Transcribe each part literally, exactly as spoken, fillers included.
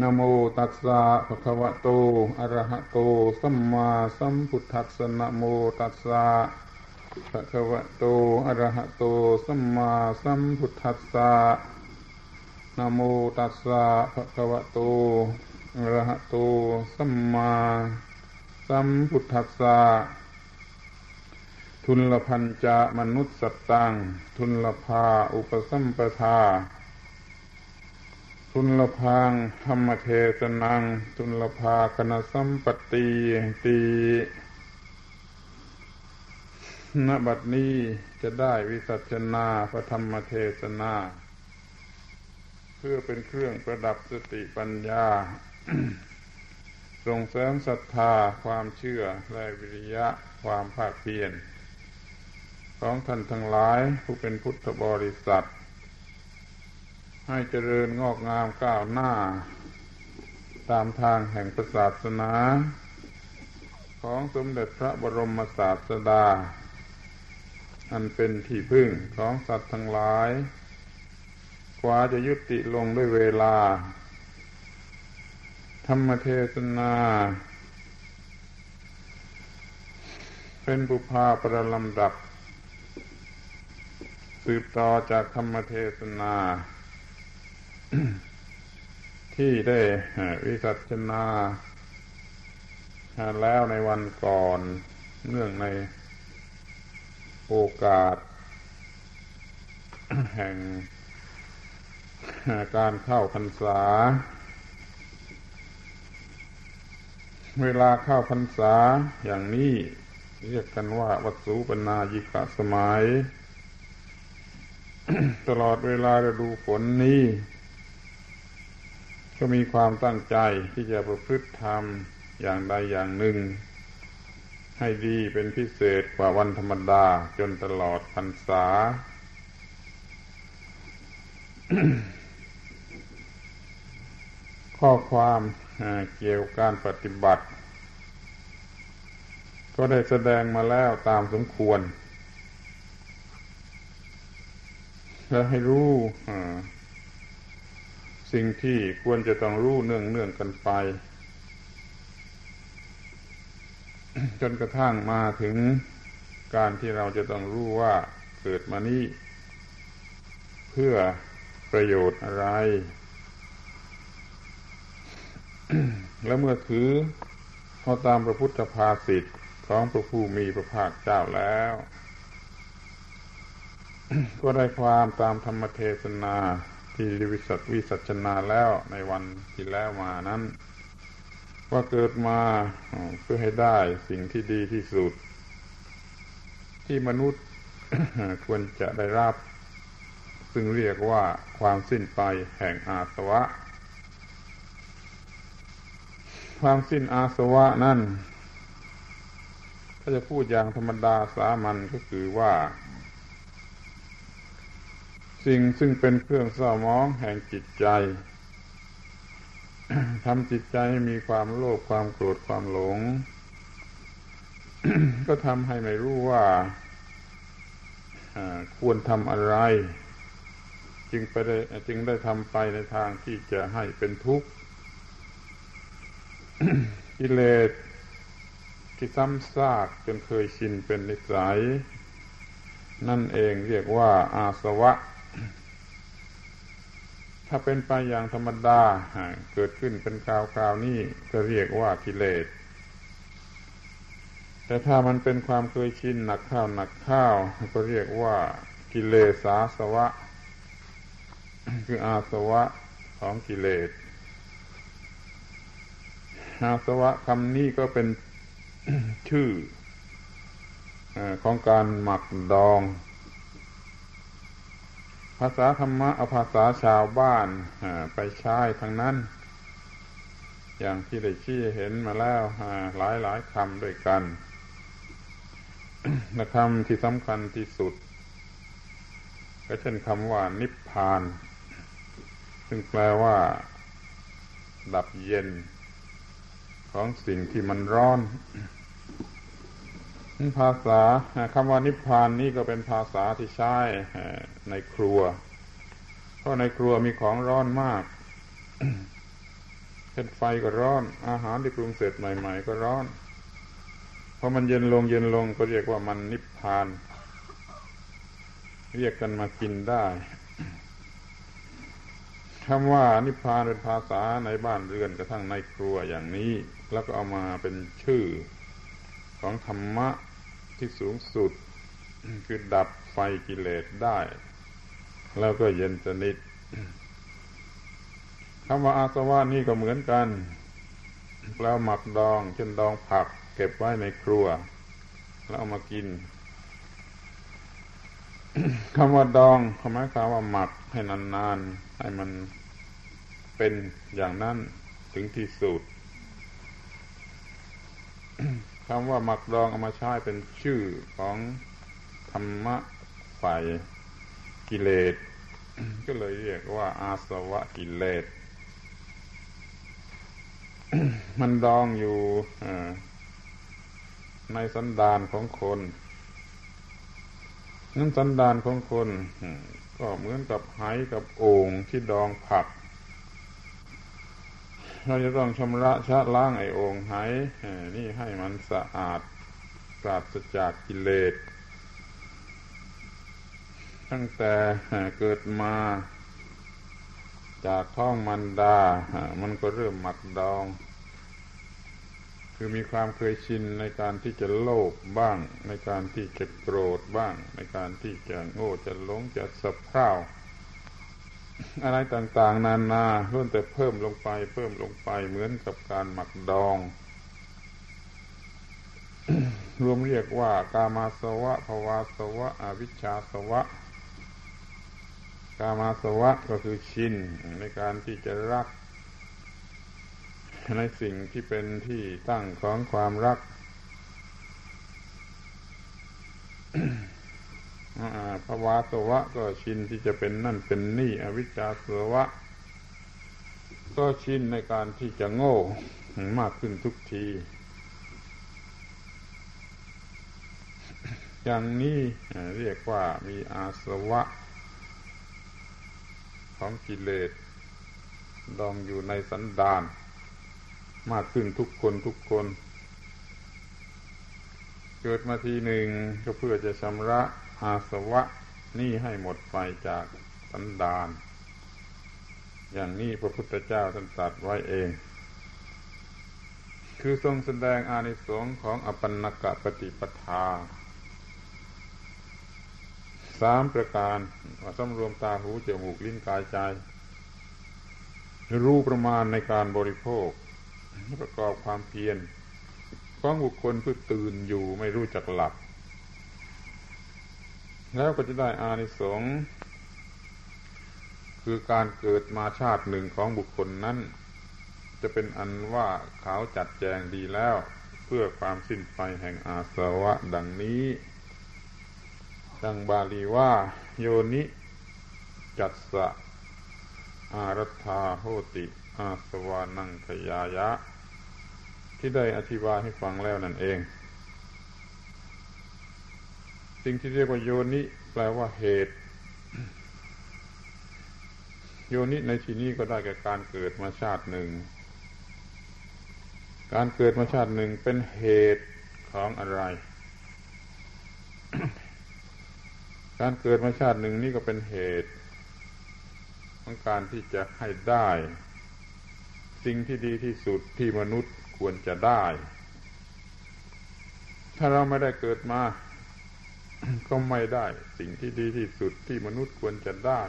นโมตัสสะภะคะวะโตอะระหะโตสัมมาสัมพุทธัสสะนะโมตัสสะภะคะวะโตอะระหะโตสัมมาสัมพุทธัสสะนะโมตัสสะภะคะวะโตอะระหะโตสัมมาสัมพุทธัสสะทุลลพัญจมนุสสตังทุลลภาอุปสัมปทาทุลลภังธรรมเทศนังทุลลภาคณสัมปติติณบัดนี้จะได้วิสัชนาพระธรรมเทศนาเพื่อเป็นเครื่องประดับสติปัญญา ส่งเสริมศรัทธาความเชื่อและวิริยะความภาคเพียรของท่านทั้งหลายผู้เป็นพุทธบริษัทให้เจริญงอกงามก้าวหน้าตามทางแห่งศาสนาของสมเด็จพระบรมศาสดาอันเป็นที่พึ่งของสัตว์ทั้งหลายกว่าจะยุติลงด้วยเวลาธรรมเทศนาเป็นบุพาประลำดับสืบต่อจากธรรมเทศนาที่ได้วิสัชนาแล้วในวันก่อนเนื่องในโอกาสแห่งการเข้าพรรษาเวลาเข้าพรรษาอย่างนี้เรียกกันว่าวัสูปนายิกะสมัย ตลอดเวลาฤดูฝนนี้ก็มีความตั้งใจที่จะประพฤติธรรมอย่างใดอย่างหนึ่งให้ดีเป็นพิเศษกว่าวันธรรมดาจนตลอดพรรษา ข้อความเกี่ยวกับการปฏิบัติก็ได้แสดงมาแล้วตามสมควรและให้รู้สิ่งที่ควรจะต้องรู้เนื่องๆกันไปจนกระทั่งมาถึงการที่เราจะต้องรู้ว่าเกิดมานี้เพื่อประโยชน์อะไร และเมื่อถือเอาตามพระพุทธภาษิตของพระผู้มีพระภาคเจ้าแล้ว ก็ได้ความตามธรรมเทศนาที่วิสัชวิสัชนาแล้วในวันที่แล้วมานั้นว่าเกิดมาเพื่อให้ได้สิ่งที่ดีที่สุดที่มนุษย์ ควรจะได้รับซึ่งเรียกว่าความสิ้นไปแห่งอาสวะความสิ้นอาสวะนั้นถ้าจะพูดอย่างธรรมดาสามัญก็คือว่าสิ่งซึ่งเป็นเครื่องเศร้าหมองแห่งจิตใจ ทำจิตใจให้มีความโลภความโกรธความหลง ก็ทำให้ไม่รู้ว่าควรทำอะไรจึงไปได้จึงได้ทำไปในทางที่จะให้เป็นทุกข์ กิเลสที่ซ้ำซากจนเคยชินเป็นนิสัยนั่นเองเรียกว่าอาสวะถ้าเป็นไปอย่างธรรมดาเกิดขึ้นเป็นคราวคราวนี้ก็เรียกว่ากิเลสแต่ถ้ามันเป็นความเคยชินหนักข้าวหนักข้าวก็เรียกว่ากิเลสอาสวะคืออาสวะของกิเลสอาสวะคำนี้ก็เป็น ชื่อของการหมักดองภาษาธรรมะเอาภาษาชาวบ้านไปใช้ทั้งนั้นอย่างที่ได้ชี้เห็นมาแล้วหลายหลายคำด้วยกัน และคำที่สำคัญที่สุดก็เช่นคำว่านิพพานซึ่งแปลว่าดับเย็นของสิ่งที่มันร้อนภาษาคำว่านิพพานนี่ก็เป็นภาษาที่ใช้ในครัวเพราะในครัวมีของร้อนมาก ช่นไฟก็ร้อนอาหารที่ปรุงเสร็จใหม่ๆก็ร้อนพอมันเย็นลงเย็นลงก็เรียกว่ามันนิพพานเรียกกันมากินได้คำว่านิพพานเป็นภาษาในบ้านเรือนกระทั่งในครัวอย่างนี้แล้วก็เอามาเป็นชื่อของธรรมะที่สูงสุดคือดับไฟกิเลสได้แล้วก็เย็นสนิทคำว่าอาสวะนี่ก็เหมือนกันแล้วหมักดองเช่นดองผักเก็บไว้ในครัวแล้วเอามากิน คำว่าดองหมายความว่าหมักให้นานๆให้มันเป็นอย่างนั้นถึงที่สุด คำว่าหมักดองเอามาใช้เป็นชื่อของธรรมะฝ่ายกิเลส ก็เลยเรียกว่าอาสวะกิเลส มันดองอยู่ในสันดานของคนนั้นสันดานของคนก็เหมือนกับไหกับโอ่งที่ดองผักเราจะต้องชำระชะล้างไอ้โอ่งไหนี่ให้มันสะอาดปราศจากกิเลสตั้งแต่เกิดมาจากท้องมารดามันก็เริ่มหมักดองคือมีความเคยชินในการที่จะโลภบ้างในการที่จะโกรธบ้างในการที่จะโง่จะหลงจะสะเพร่าอะไรต่างๆนานาล้วนแต่เพิ่มลงไปเพิ่มลงไปเหมือนกับการหมักดอง รวมเรียกว่ากามาสวะภวาสวะอวิชชาสวะกามาสวะก็คือชินในการที่จะรักในสิ่งที่เป็นที่ตั้งของความรัก ภวาสวะก็ชินที่จะเป็นนั่นเป็นนี่อวิชชาสวะก็ชินในการที่จะโง่มากขึ้นทุกทีอย่างนี้เรียกว่ามีอาสวะของกิเลสดองอยู่ในสันดานมากขึ้นทุกคนทุกคนเกิดมาทีหนึ่งก็เพื่อจะชำระอาสวะนี่ให้หมดไปจากสันดานอย่างนี้พระพุทธเจ้าท่านตรัสไว้เองคือทรงแสดงอานิสงส์ของอปันนกปฏิปทาสามประการสำรวมตาหูจมูกลิ้นกายใจรู้ประมาณในการบริโภคประกอบความเพียรของบุคคลผู้ตื่นอยู่ไม่รู้จักหลับแล้วก็จะได้อานิสงส์คือการเกิดมาชาติหนึ่งของบุคคลนั้นจะเป็นอันว่าเขาจัดแจงดีแล้วเพื่อความสิ้นไปแห่งอาสวะดังนี้ดังบาลีว่าโยนิจัสสะอารัฏฐาโหติอาสวานังขยายะที่ได้อธิบายให้ฟังแล้วนั่นเองสิ่งที่เรียกว่าโยนิแปลว่าเหตุโยนิในที่นี้ก็ได้แก่การเกิดมาชาติหนึ่งการเกิดมาชาติหนึ่งเป็นเหตุของอะไร การเกิดมาชาติหนึ่งนี่ก็เป็นเหตุของการที่จะให้ได้สิ่งที่ดีที่สุดที่มนุษย์ควรจะได้ถ้าเราไม่ได้เกิดมา ก็ไม่ได้สิ่งที่ดีที่สุดที่มนุษย์ควรจะได้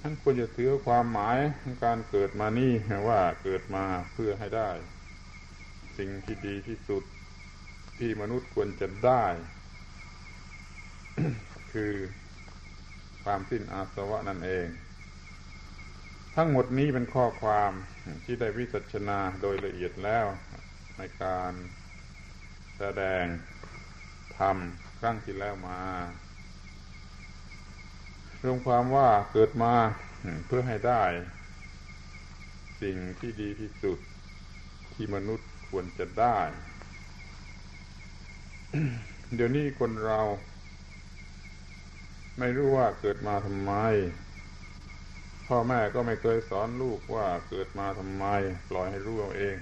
ท่านควรจะถือความหมายของการเกิดมานี่ว่าเกิดมาเพื่อให้ได้สิ่งที่ดีที่สุดที่มนุษย์ควรจะได้ คือความสิ้นอาสวะนั่นเองทั้งหมดนี้เป็นข้อความที่ได้วิสัชนาโดยละเอียดแล้วในการแสดงธรรมครั้งที่แล้วมารวมความว่าเกิดมาเพื่อให้ได้สิ่งที่ดีที่สุดที่มนุษย์ควรจะได้ เดี๋ยวนี้คนเราไม่รู้ว่าเกิดมาทำไม พ่อแม่ก็ไม่เคยสอนลูกว่าเกิดมาทำไมปล่อยให้รู้เอาเอง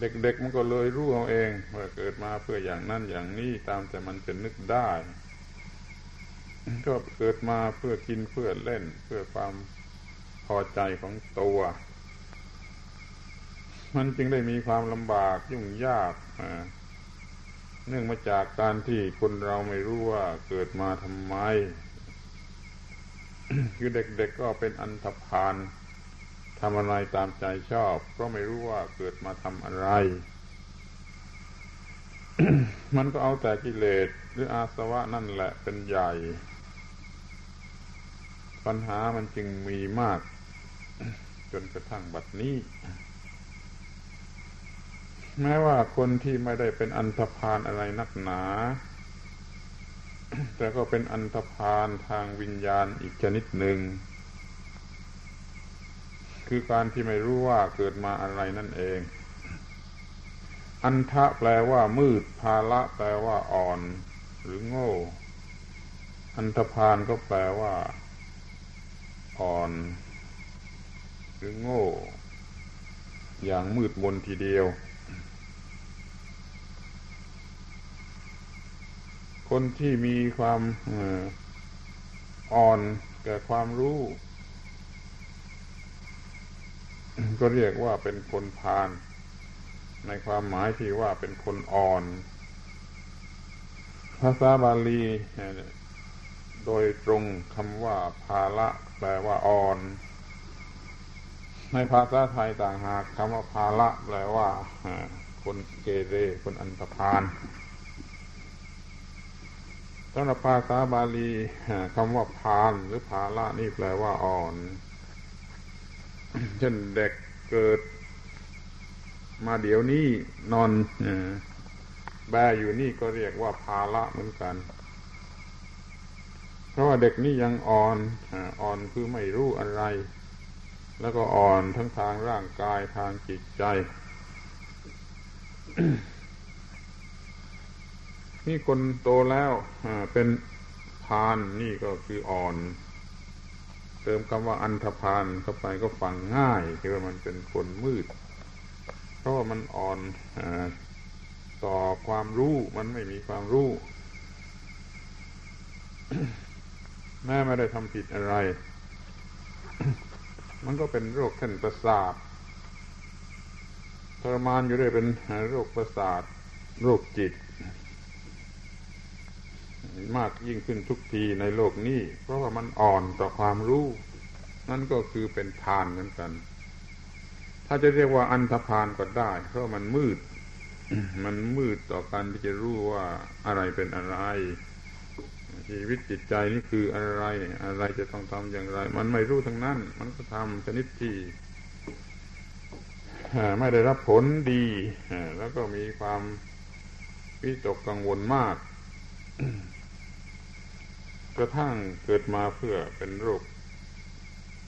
เด็กๆมันก็เลยรู้เอาเองว่าเกิดมาเพื่ออย่างนั้นอย่างนี้ตามแต่มันจะนึกได้ก็เกิดมาเพื่อกินเพื่อเล่นเพื่อความพอใจของตัวมันจึงได้มีความลำบากยุ่งยากเนื่องมาจากการที่คนเราไม่รู้ว่าเกิดมาทำไม คือเด็กๆก็เป็นอันธพาลทำอะไรตามใจชอบเพราะไม่รู้ว่าเกิดมาทำอะไร มันก็เอาแต่กิเลสหรืออาสวะนั่นแหละเป็นใหญ่ปัญหามันจึงมีมาก จนกระทั่งบัดนี้แม้ว่าคนที่ไม่ได้เป็นอันธพาลอะไรนักหนา แต่ก็เป็นอันธพาลทางวิญญาณอีกชนิดหนึ่งคือการที่ไม่รู้ว่าเกิดมาอะไรนั่นเองอันทะแปลว่ามืดภาละแปลว่าอ่อนหรือโง่อันธพาลก็แปลว่าอ่อนหรือโง่อย่างมืดมนทีเดียวคนที่มีความอ่อนแก่ความรู้ก็เรียกว่าเป็นคนพาลในความหมายที่ว่าเป็นคนอ่อนภาษาบาลีโดยตรงคำว่าภาละแปลว่าอ่อนในภาษาไทยต่างหากคำว่าภาละแปลว่าคนเกเรคนอันธพาลสำหรับภาษาบาลีคำว่าพาลหรือภาละนี่แปลว่าอ่อนเช่นเด็กเกิดมาเดี๋ยวนี้นอนแบอยู่นี่ก็เรียกว่าภาละเหมือนกันเพราะว่าเด็กนี่ยังอ่อนอ่อนคือไม่รู้อะไรแล้วก็อ่อนทั้งทางร่างกายทางจิตใจ นี่คนโตแล้วเป็นพาล น, นี่ก็คืออ่อนเติมคำว่าอันธพาลเข้าไปก็ฟังง่ายคือว่ามันเป็นคนมืดเพราะว่ามันอ่อนต่อความรู้มันไม่มีความรู้ แม้ไม่ได้ทำผิดอะไร มันก็เป็นโรคเส้นประสาททรมานอยู่ด้วยเป็นโรคประสาทโรคจิตมากยิ่งขึ้นทุกทีในโลกนี้เพราะว่ามันอ่อนต่อความรู้นั่นก็คือเป็นพาลเหมือนกันถ้าจะเรียกว่าอันธพาลก็ได้เพราะมันมืด มันมืดต่อการที่จะรู้ว่าอะไรเป็นอะไรชีวิตจิตใจนี่คืออะไรอะไรจะต้องทำอย่างไรมันไม่รู้ทั้งนั้นมันก็ทำชนิดที่ไม่ได้รับผลดีแล้วก็มีความวิตกกังวลมากกระทั่งเกิดมาเพื่อเป็นโรค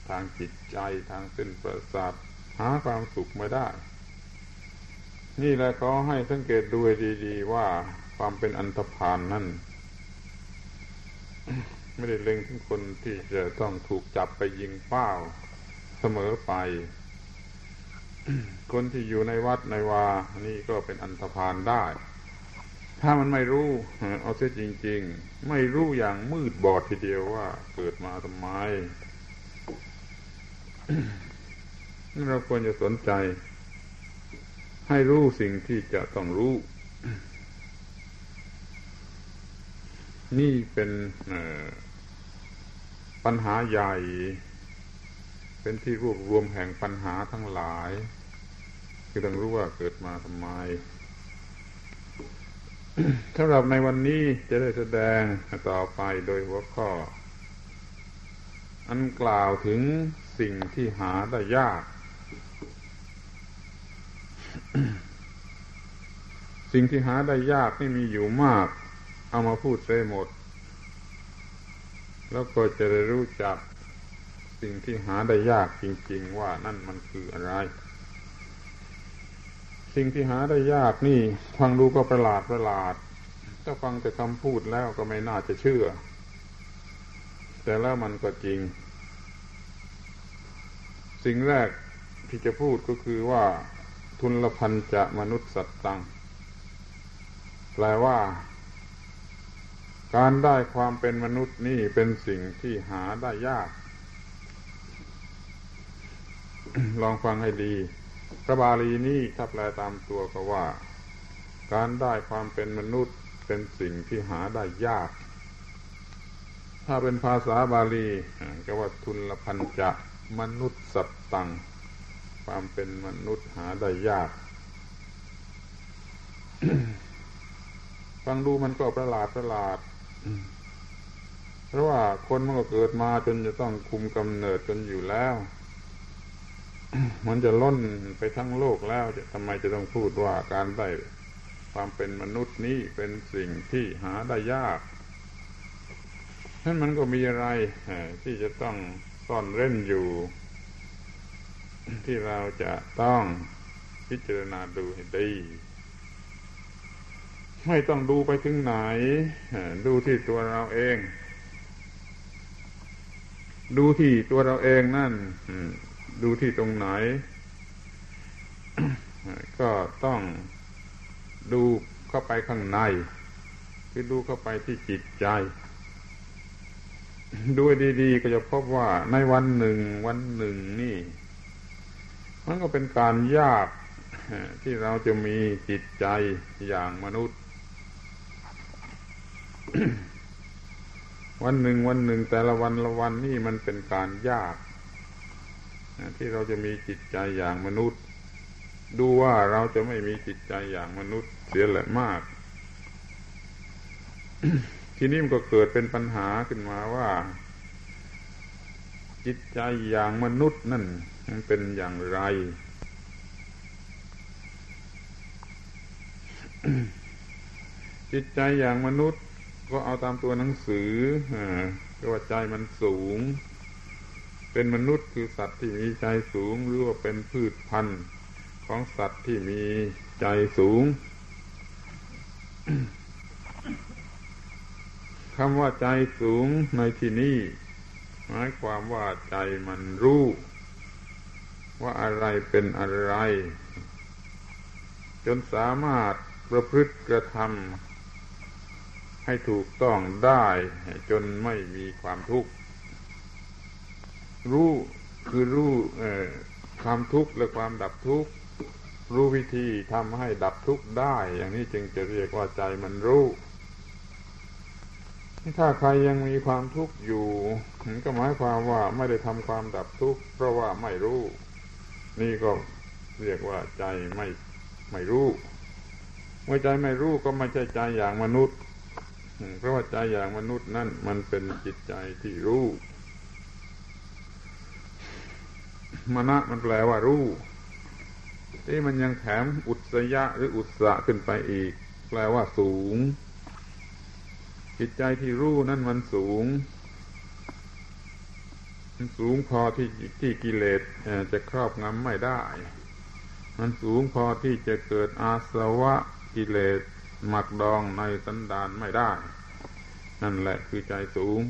ทางจิตใจทางเส้นประสาทหาความสุขไม่ได้นี่แหละเขาให้สังเกตดูดีๆว่าความเป็นอันธพาลนั้นไม่ได้เล็งถึงคนที่จะต้องถูกจับไปยิงเป้าเสมอไปคนที่อยู่ในวัดในวานี่ก็เป็นอันธพาลได้ถ้ามันไม่รู้เอาเสียจริงๆไม่รู้อย่างมืดบอดทีเดียวว่าเกิดมาทำไม เราควรจะสนใจให้รู้สิ่งที่จะต้องรู้ นี่เป็นปัญหาใหญ่เป็นที่รวบรวมแห่งปัญหาทั้งหลายคือต้องรู้ว่าเกิดมาทำไมสำหรับในวันนี้จะได้แสดงต่อไปโดยหัวข้ออันกล่าวถึงสิ่งที่หาได้ยาก สิ่งที่หาได้ยากนี่มีอยู่มากเอามาพูดได้หมดแล้วก็จะได้รู้จักสิ่งที่หาได้ยากจริงๆว่านั่นมันคืออะไรสิ่งที่หาได้ยากนี่ฟังดูก็ประหลาดประหลาดถ้าฟังแต่คำพูดแล้วก็ไม่น่าจะเชื่อแต่แล้วมันก็จริง สิ่งแรกที่จะพูดก็คือว่าทุลพันจะมนุษย์สัตตังแปลว่าการได้ความเป็นมนุษย์นี่เป็นสิ่งที่หาได้ยาก ลองฟังให้ดีพระบาลีนี่ถ้าแปลตามตัวก็ว่าการได้ความเป็นมนุษย์เป็นสิ่งที่หาได้ยากถ้าเป็นภาษาบาลีก็ว่าทุลพันจะมนุษย์สัตตังความเป็นมนุษย์หาได้ยาก ฟังดูมันก็ประหลาดประหลาด เพราะว่าคนมันก็เกิดมาจนจะต้องคุมกำเนิดจนอยู่แล้ว มันจะล้นไปทั้งโลกแล้วจะทำไมจะต้องพูดว่าการได้ความเป็นมนุษย์นี้เป็นสิ่งที่หาได้ยากนั่นมันก็มีอะไรที่จะต้องซ่อนเร้นอยู่ที่เราจะต้องพิจารณาดูให้ดีไม่ต้องดูไปถึงไหนดูที่ตัวเราเองดูที่ตัวเราเองนั่นดูที่ตรงไหน ก็ต้องดูเข้าไปข้างในคือดูเข้าไปที่จิตใจดูดีๆก็จะพบว่าในวันหนึ่งวันหนึ่งนี่มันก็เป็นการยากที่เราจะมีจิตใจอย่างมนุษย์ วันหนึ่งวันหนึ่งแต่ละวันละวันนี่มันเป็นการยากที่เราจะมีจิตใจอย่างมนุษย์ดูว่าเราจะไม่มีจิตใจอย่างมนุษย์เสียแหละมาก ทีนี้มันก็เกิดเป็นปัญหาขึ้นมาว่าจิตใจอย่างมนุษย์นั่นมันเป็นอย่างไร จิตใจอย่างมนุษย์ก็เอาตามตัวหนังสือก็ว่าใจมันสูงเป็นมนุษย์คือสัตว์ที่มีใจสูงหรือว่าเป็นพืชพันธุ์ของสัตว์ที่มีใจสูง คำว่าใจสูงในที่นี้หมายความว่าใจมันรู้ว่าอะไรเป็นอะไรจนสามารถประพฤติกระทำให้ถูกต้องได้จนไม่มีความทุกข์รู้คือรู้ความทุกข์และความดับทุกข์รู้วิธีทำให้ดับทุกข์ได้อย่างนี้จึงจะเรียกว่าใจมันรู้ถ้าใครยังมีความทุกข์อยู่ก็หมายความว่าไม่ได้ทำความดับทุกข์เพราะว่าไม่รู้นี่ก็เรียกว่าใจไม่ไม่รู้เมื่อใจไม่รู้ก็ไม่ใช่ใจอย่างมนุษย์เพราะว่าใจอย่างมนุษย์นั่นมันเป็นจิตใจที่รู้มนะมันแปลว่ารู้ที่มันยังแถมอุตสยะหรืออุตสะขึ้นไปอีกแปลว่าสูงจิตใจที่รู้นั่นมันสูงมันสูงพอที่ที่กิเลสจะครอบงำไม่ได้มันสูงพอที่จะเกิดอาสวะกิเลสหมักดองในสันดานไม่ได้นั่นแหละคือใจสูง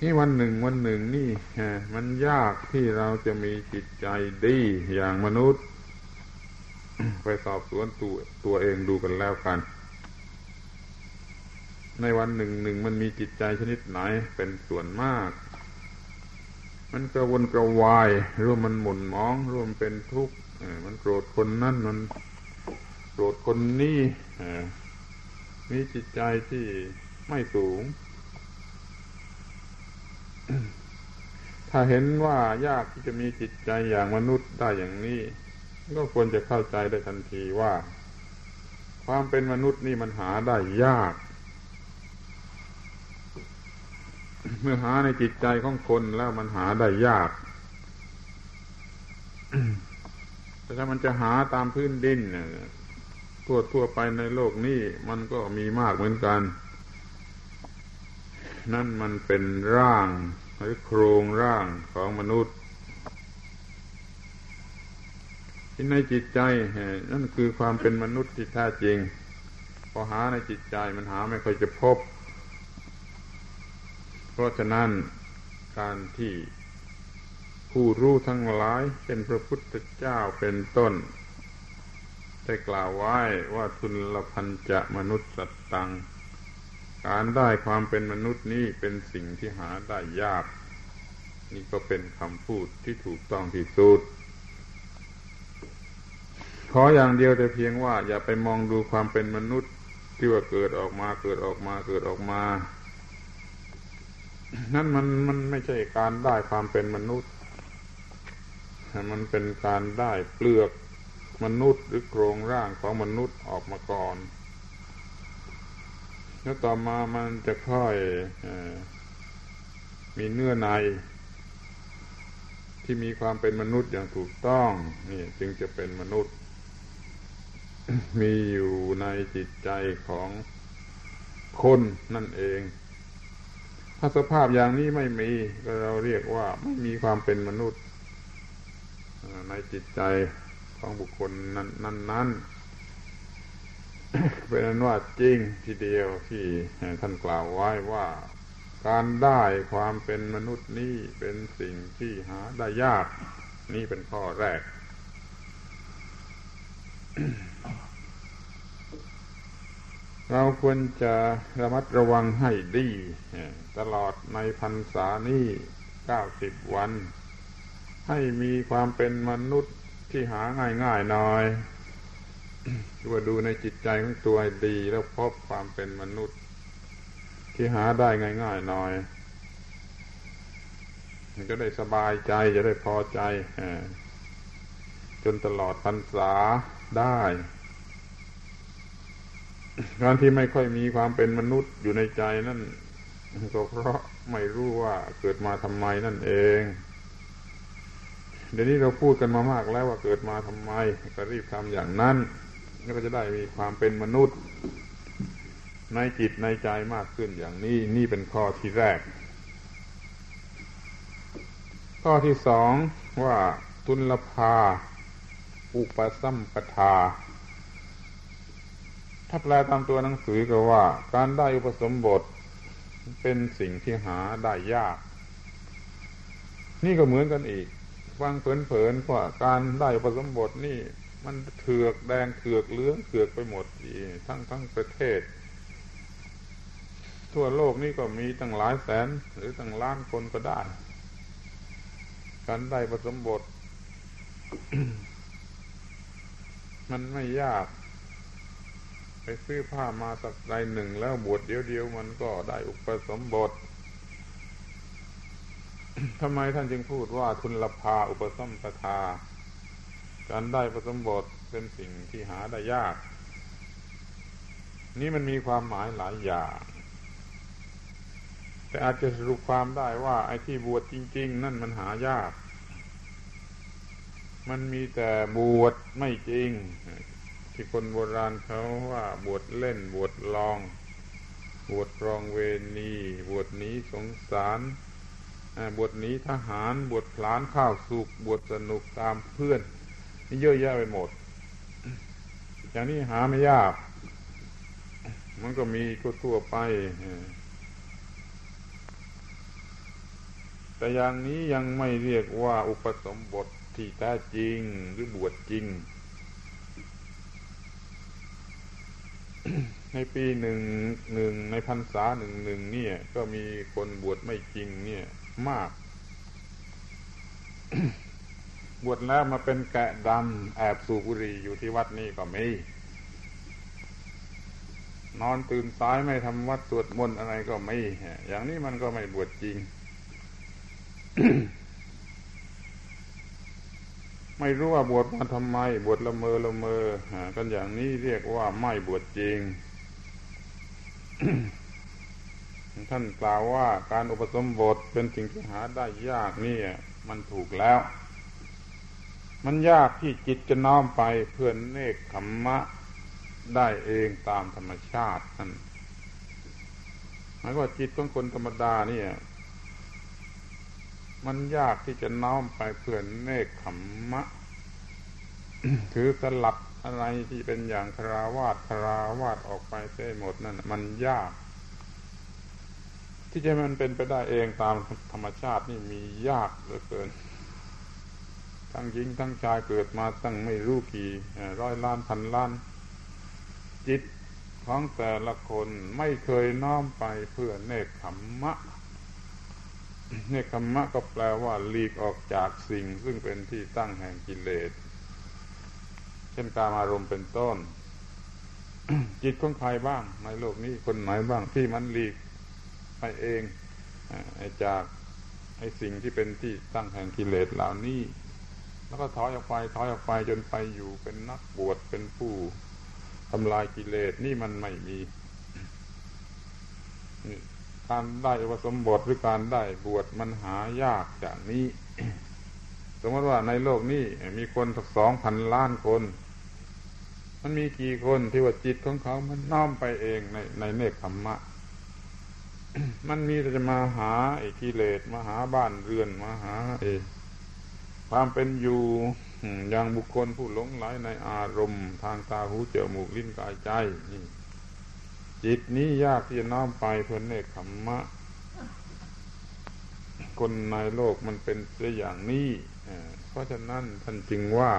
นี่วันหนึ่งวันหนึ่งนี่มันยากที่เราจะมีจิตใจดีอย่างมนุษย์ไปสอบสวนตัวตัวเองดูกันแล้วกันในวันหนึ่งหนึ่งมันมีจิตใจชนิดไหนเป็นส่วนมากมันกระวนกระวายร่วมมันหม่นหมองร่วมเป็นทุกข์มันโกรธคนนั่นมันโกรธคนนี้มีจิตใจที่ไม่สูง ถ้าเห็นว่ายากที่จะมีจิตใจอย่างมนุษย์ได้อย่างนี้ก็ควรจะเข้าใจได้ทันทีว่าความเป็นมนุษย์นี่มันหาได้ยากเมื่อหาในจิตใจของคนแล้วมันหาได้ยาก แต่ถ้ามันจะหาตามพื้นดินทั่วทั่วไปในโลกนี้มันก็มีมากเหมือนกันนั่นมันเป็นร่างหรือโครงร่างของมนุษย์ที่ในจิตใจนั่นคือความเป็นมนุษย์ที่แท้จริงพอหาในจิตใจมันหาไม่ค่อยจะพบเพราะฉะนั้นการที่ ผู้รู้ทั้งหลายเป็นพระพุทธเจ้าเป็นต้นได้กล่าวไว้ว่าทุลพันจะมนุษย์สัตตังการได้ความเป็นมนุษย์นี้เป็นสิ่งที่หาได้ยากนี่ก็เป็นคำพูดที่ถูกต้องที่สุดขออย่างเดียวแต่เพียงว่าอย่าไปมองดูความเป็นมนุษย์ที่ว่าเกิดออกมาเกิดออกมาเกิดออกมานั่นมันมันไม่ใช่การได้ความเป็นมนุษย์มันเป็นการได้เปลือกมนุษย์หรือโครงร่างของมนุษย์ออกมาก่อนแล้วต่อมามันจะค่อยมีเนื้อในที่มีความเป็นมนุษย์อย่างถูกต้องนี่จึงจะเป็นมนุษย์มีอยู่ในจิตใจของคนนั่นเองถ้าสภาพอย่างนี้ไม่มีก็เราเรียกว่าไม่มีความเป็นมนุษย์ในจิตใจของบุคคลนั้นๆเป็นนั้นว่าจริงทีเดียวที่ท่านกล่าวไว้ว่าการได้ความเป็นมนุษย์นี่เป็นสิ่งที่หาได้ยากนี่เป็นข้อแรก เราควรจะระมัดระวังให้ดีตลอดในพรรษานี้เก้าสิบวันให้มีความเป็นมนุษย์ที่หาง่ายๆหน่อยว่าดูในจิตใจของตัวให้ดีแล้วพบความเป็นมนุษย์ที่หาได้ง่ายๆหน่อยมันก็ได้สบายใจจะได้พอใจจนตลอดพรรษาได้การที่ไม่ค่อยมีความเป็นมนุษย์อยู่ในใจนั่นก็เพราะไม่รู้ว่าเกิดมาทำไมนั่นเองเดี๋ยวนี้เราพูดกันมามากแล้วว่าเกิดมาทำไมก็รีบทำอย่างนั้นก็จะได้มีความเป็นมนุษย์ในจิตในใจมากขึ้นอย่างนี้นี่เป็นข้อที่แรกข้อที่สองว่าทุลภาอุปสัมปทาถ้าแปลตามตัวหนังสือก็ว่าการได้อุปสมบทเป็นสิ่งที่หาได้ยากนี่ก็เหมือนกันอีกฟังเผลอๆว่าการได้อุปสมบทนี่มันเถือกแดงเถือกเหลืองเถือกไปหมดทั้งทั้งประเทศทั่วโลกนี่ก็มีตั้งหลายแสนหรือตั้งล้านคนก็ได้การได้อุปสมบท มันไม่ยากไปซื้อผ้ามาสักรายหนึ่งแล้วบวชเดียวๆมันก็ได้อุปสมบท ทำไมท่านจึงพูดว่าทุลภาอุปสัมปทาการได้อุปสมบทเป็นสิ่งที่หาได้ยากนี่มันมีความหมายหลายอย่างแต่อาจจะสรุปความได้ว่าไอ้ที่บวชจริงๆนั่นมันหายากมันมีแต่บวชไม่จริงที่คนโบราณเขาว่าบวชเล่นบวชลองบวชรองเวณีบวชหนีสงสารบวชหนีทหารบวชพลานข้าวสุกบวชสนุกตามเพื่อนนี่เยอะแยะไปหมดอย่างนี้หาไม่ยากมันก็มีทั่วๆไปแต่อย่างนี้ยังไม่เรียกว่าอุปสมบทที่แท้จริงหรือบวชจริงในปีหนึ่งหนึ่งในพรรษาหนึ่งหนึ่งเนี่ยก็มีคนบวชไม่จริงเนี่ยมาก บวชแล้วมาเป็นแกะดำแอบสูบบุหรี่อยู่ที่วัดนี่ก็มีนอนตื่นสายไม่ทำวัดสวดมนต์อะไรก็มีอย่างนี้มันก็ไม่บวชจริง ไม่รู้ว่าบวชมาทำไมบวชละเมอละเมอกันอย่างนี้เรียกว่าไม่บวชจริง ท่านกล่าวว่าการอุปสมบทเป็นสิ่งที่หาได้ยากนี่มันถูกแล้วมันยากที่จิตจะน้อมไปเพื่อนเนกขมมะได้เองตามธรรมชาตินั่นหมายว่าจิตของคนธรรมดานี่มันยากที่จะน้อมไปเพื่อนเนกขมมะ คือสลับอะไรที่เป็นอย่างคฤหัสถ์คฤหัสถ์ออกไปเสียหมดนั่นมันยากที่จะมันเป็นไปได้เองตามธรรมชาตินี่มียากเหลือเกิน ทั้งหญิงทั้งชายเกิดมาตั้งไม่รู้กี่ร้อยล้านพันล้านจิตของแต่ละคนไม่เคยน้อมไปเพื่อเนกขัมมะเนกขัมมะก็แปลว่าหลีกออกจากสิ่งซึ่งเป็นที่ตั้งแห่งกิเลสเช่นกามอารมณ์เป็นต้น จิตของใครบ้างในโลกนี้คนไหนบ้างที่มันหลีกไปเองจากไอ้สิ่งที่เป็นที่ตั้งแห่งกิเลสเหล่านี้แล้วก็ถอยออกไปถอยออกไปจนไปอยู่เป็นนักบวชเป็นผู้ทำลายกิเลสนี่มันไม่มีการได้อุปสมบทหรือการได้บวชมันหายากอย่างนี้ สมมติว่าในโลกนี้มีคนสักสองพันล้านคนมันมีกี่คนที่ว่าจิตของเขามันน้อมไปเองในในเนกขัมมะ มันมีแต่จะมาหาไอ้กิเลสมาหาบ้านเรือนมาหาไอ้ความเป็นอยู่อย่างบุคคลผู้หลงไหลในอารมณ์ทางตาหูจมูกลิ้นกายใจนี่จิตนี้ยากที่จะน้อมไปเพื่อเนกขัมมะคนในโลกมันเป็นเสียอย่างนี้เพราะฉะนั้นท่านจึงว่า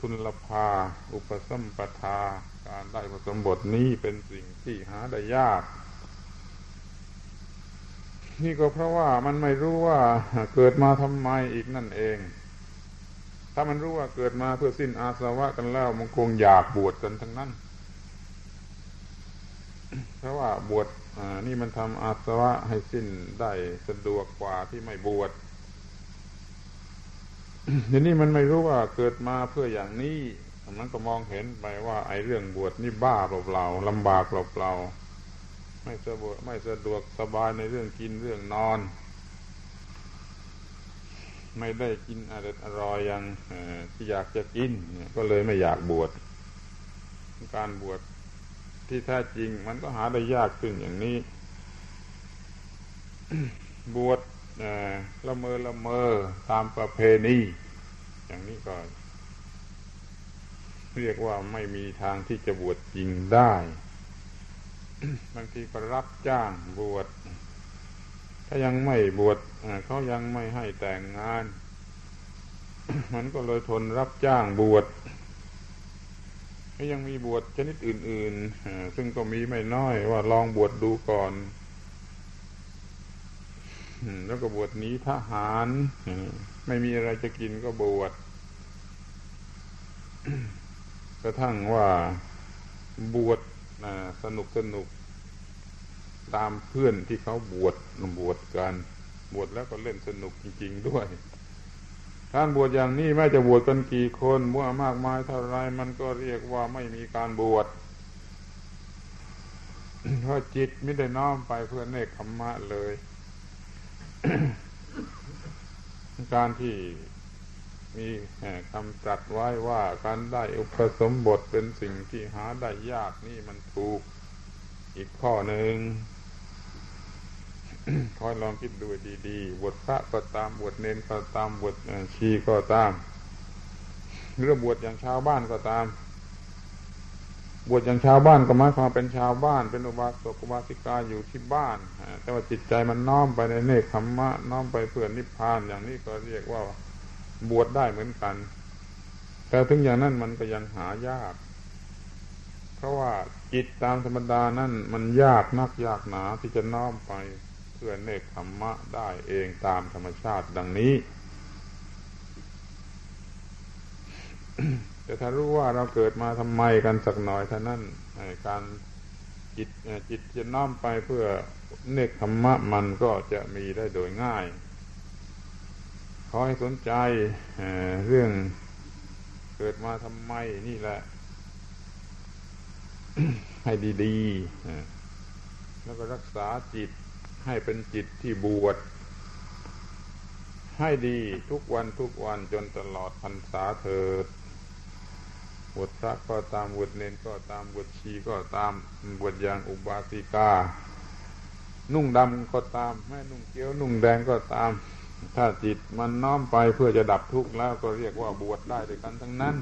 ทุลภาอุปสัมปทาการได้อุปสมบทนี้เป็นสิ่งที่หาได้ยากนี่ก็เพราะว่ามันไม่รู้ว่าเกิดมาทำไมอีกนั่นเองถ้ามันรู้ว่าเกิดมาเพื่อสิ้นอาสวะกันแล้วมันคงอยากบวชกันทั้งนั้นเพราะว่าบวชนี่มันทำอาสวะให้สิ้นได้สะดวกกว่าที่ไม่บวชเดี๋ยวนี้มันไม่รู้ว่าเกิดมาเพื่ออย่างนี้มันก็มองเห็นไปว่าไอ้เรื่องบวชนี่บ้าเปล่าๆลำบากเปล่าๆไม่สะดวกไม่สะดวกสบายในเรื่องกินเรื่องนอนไม่ได้กินอะไรอร่อยอย่างที่อยากจะกินก็เลยไม่อยากบวชการบวชที่แท้จริงมันก็หาได้ยากขึ้นอย่างนี้ บวชละเมอละเมอตามประเพณีอย่างนี้ก็เรียกว่าไม่มีทางที่จะบวชจริงได้ บางทีก็รับจ้างบวชถ้ายังไม่บวชเขายังไม่ให้แต่งงาน มันก็เลยทนรับจ้างบวชก็ยังมีบวชชนิดอื่นๆซึ่งก็มีไม่น้อยว่าลองบวช ดูก่อนแล้วก็บวชหนีทหารไม่มีอะไรจะกินก็บวช กระทั่งว่าบวชสนุกสนุกตามเพื่อนที่เขาบวชบวชกันบวชแล้วก็เล่นสนุกจริงๆด้วยการบวชอย่างนี้แม้จะบวชกันกี่คนมั่วมากมายเท่าไรมันก็เรียกว่าไม่มีการบวชเพราะจิตไม่ได้น้อมไปเพื่อเนกขัมมะเลย การที่มีคำตรัสไว้ว่าการได้อุปสมบทเป็นสิ่งที่หาได้ยากนี่มันถูกอีกข้อหนึ่ง คอยลองคิดดูดีๆบวชพระก็ตามบวชเนนก็ตามบวชชีก็ตามหรือบวชอย่างชาวบ้านก็ตามบวชอย่างชาวบ้านก็หมายความเป็นชาวบ้านเป็นอุบาสกอุบาสิกาอยู่ที่บ้านแต่ว่าจิตใจมันน้อมไปในเนกขัมมะน้อมไปเพื่อนิพพานอย่างนี้ก็เรียกว่าบวชได้เหมือนกันแต่ถึงอย่างนั้นมันก็ยังหายากเพราะว่าจิตตามธรรมดานั่นมันยากนักยากหนาที่จะน้อมไปเพื่อเนกขัมมะได้เองตามธรรมชาติดังนี้ แต่ถ้ารู้ว่าเราเกิดมาทำไมกันสักหน่อยเท่านั้นการจิตจิตจะน้อมไปเพื่อเนกขัมมะมันก็จะมีได้โดยง่ายขอให้สนใจเรื่องเกิดมาทำไมนี่แหละให้ดีๆแล้วก็รักษาจิตให้เป็นจิตที่บวชให้ดีทุกวันทุกวันจนตลอดพรรษาเถิดบวชพระก็ตามบวชเนนก็ตามบวชชีก็ตามบวชอย่างอุบาสิกานุ่งดำก็ตามแม่นุ่งเขียวนุ่งแดงก็ตามถ้าจิตมันน้อมไปเพื่อจะดับทุกข์แล้วก็เรียกว่าบวชได้ด้วยกันทั้งนั้น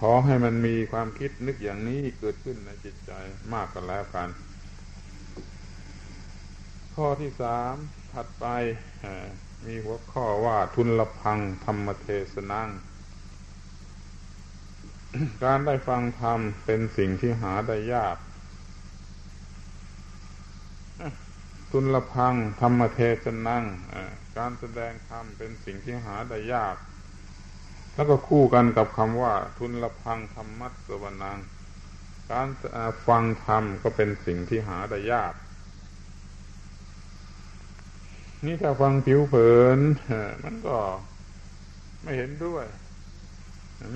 ขอให้มันมีความคิดนึกอย่างนี้เกิดขึ้นในจิตใจมากกันแล้วกันข้อที่สามถัดไป มีหัวข้อว่าทุลพังธรรมเทศนัง การได้ฟังธรรมเป็นสิ่งที่หาได้ยากทุลพังธรรมเทศนังการแสดงธรรมเป็นสิ่งที่หาได้ยากแล้วก็คู่กันกับคำว่าทุลพังธรรมัสสวนังการฟังธรรมก็เป็นสิ่งที่หาได้ยากนี่ถ้าฟังผิวเผินมันก็ไม่เห็นด้วย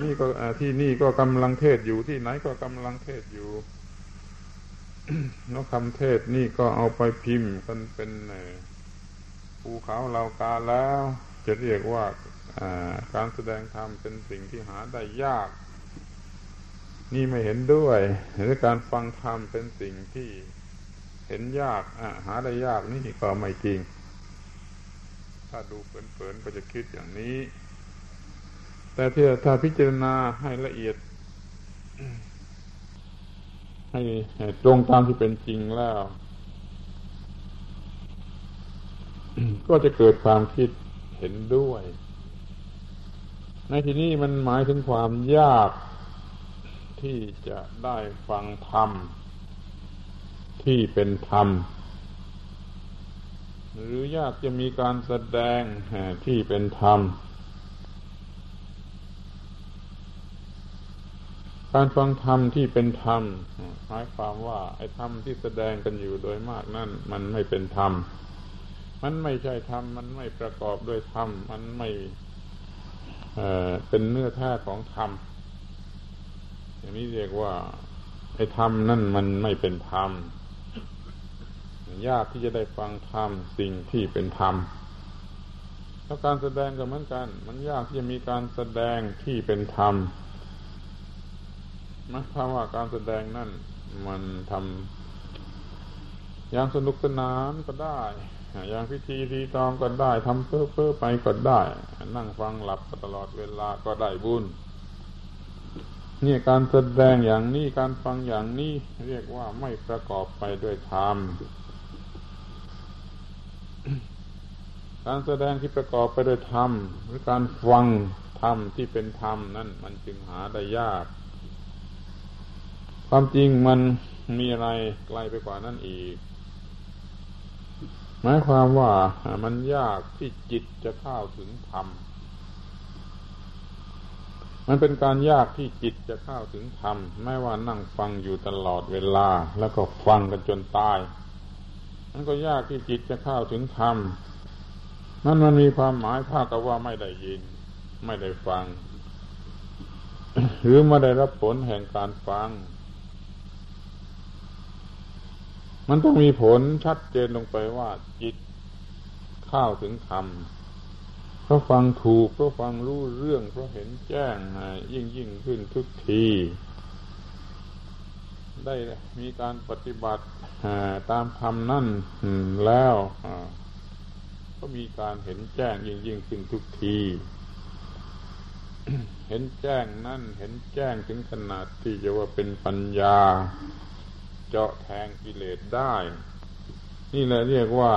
นี่ก็ที่นี่ก็กำลังเทศอยู่ที่ไหนก็กำลังเทศอยู่ แล้วคำเทศนี่ก็เอาไปพิมพ์กันเป็นภูเขาเหล่ากาแล้วจะเรียกว่าการแสดงธรรมเป็นสิ่งที่หาได้ยากนี่ไม่เห็นด้วยหรือการฟังธรรมเป็นสิ่งที่เห็นยากหาได้ยากนี่ก็ไม่จริงถ้าดูเผินๆก็จะคิดอย่างนี้แต่ถ้าพิจารณาให้ละเอียดให้ตรงตามที่เป็นจริงแล้ว ก็จะเกิดความคิดเห็นด้วยในที่นี้มันหมายถึงความยากที่จะได้ฟังธรรมที่เป็นธรรมหรือยากจะมีการแสดงที่เป็นธรรมการฟังธรรมที่เป็นธรรมหมายความว่าไอ้ธรรมที่แสดงกันอยู่โดยมากนั่นมันไม่เป็นธรรมมันไม่ใช่ธรรมมันไม่ประกอบด้วยธรรมมันไม่เอ่อเป็นเนื้อแท้ของธรรมอย่างนี้เรียกว่าไอ้ธรรมนั่นมันไม่เป็นธรรมยากที่จะได้ฟังธรรมสิ่งที่เป็นธรรมแล้วการแสดงก็เหมือนกันมันยากที่จะมีการแสดงที่เป็นธรรมหมายความว่าการแสดงนั่นมันทำอย่างสนุกสนานก็ได้อย่างพิธีรีตองก็ได้ทำเพ้อเพ้อไปก็ได้นั่งฟังหลับตลอดเวลาก็ได้บุญนี่การแสดงอย่างนี้การฟังอย่างนี้เรียกว่าไม่ประกอบไปด้วยธรรมการแสดงที่ประกอบไปด้วยธรรมหรือการฟังธรรมที่เป็นธรรมนั่นมันจึงหาได้ยากความจริงมันมีอะไรไกลไปกว่านั้นอีกหมายความว่ามันยากที่จิตจะเข้าถึงธรรมมันเป็นการยากที่จิตจะเข้าถึงธรรมแม้ว่านั่งฟังอยู่ตลอดเวลาแล้วก็ฟังกันจนตายมันก็ยากที่จิตจะเข้าถึงธรรมนั่นมันมีความหมายเท่ากับว่าไม่ได้ยินไม่ได้ฟังหรือไม่ได้รับผลแห่งการฟังมันต้องมีผลชัดเจนลงไปว่าจิตเข้าถึงธรรมเพราะฟังถูกเพราะฟังรู้เรื่องเพราะเห็นแจ้งยิ่งยิ่งขึ้นทุกทีได้มีการปฏิบัติตามธรรมนั่นแล้วก็มีการเห็นแจ้งยิ่งยิ่งขึ้นทุกที เห็นแจ้งนั่นเห็นแจ้งถึงขนาดที่จะว่าเป็นปัญญาเจาะแทงกิเลสได้นี่แหละเรียกว่า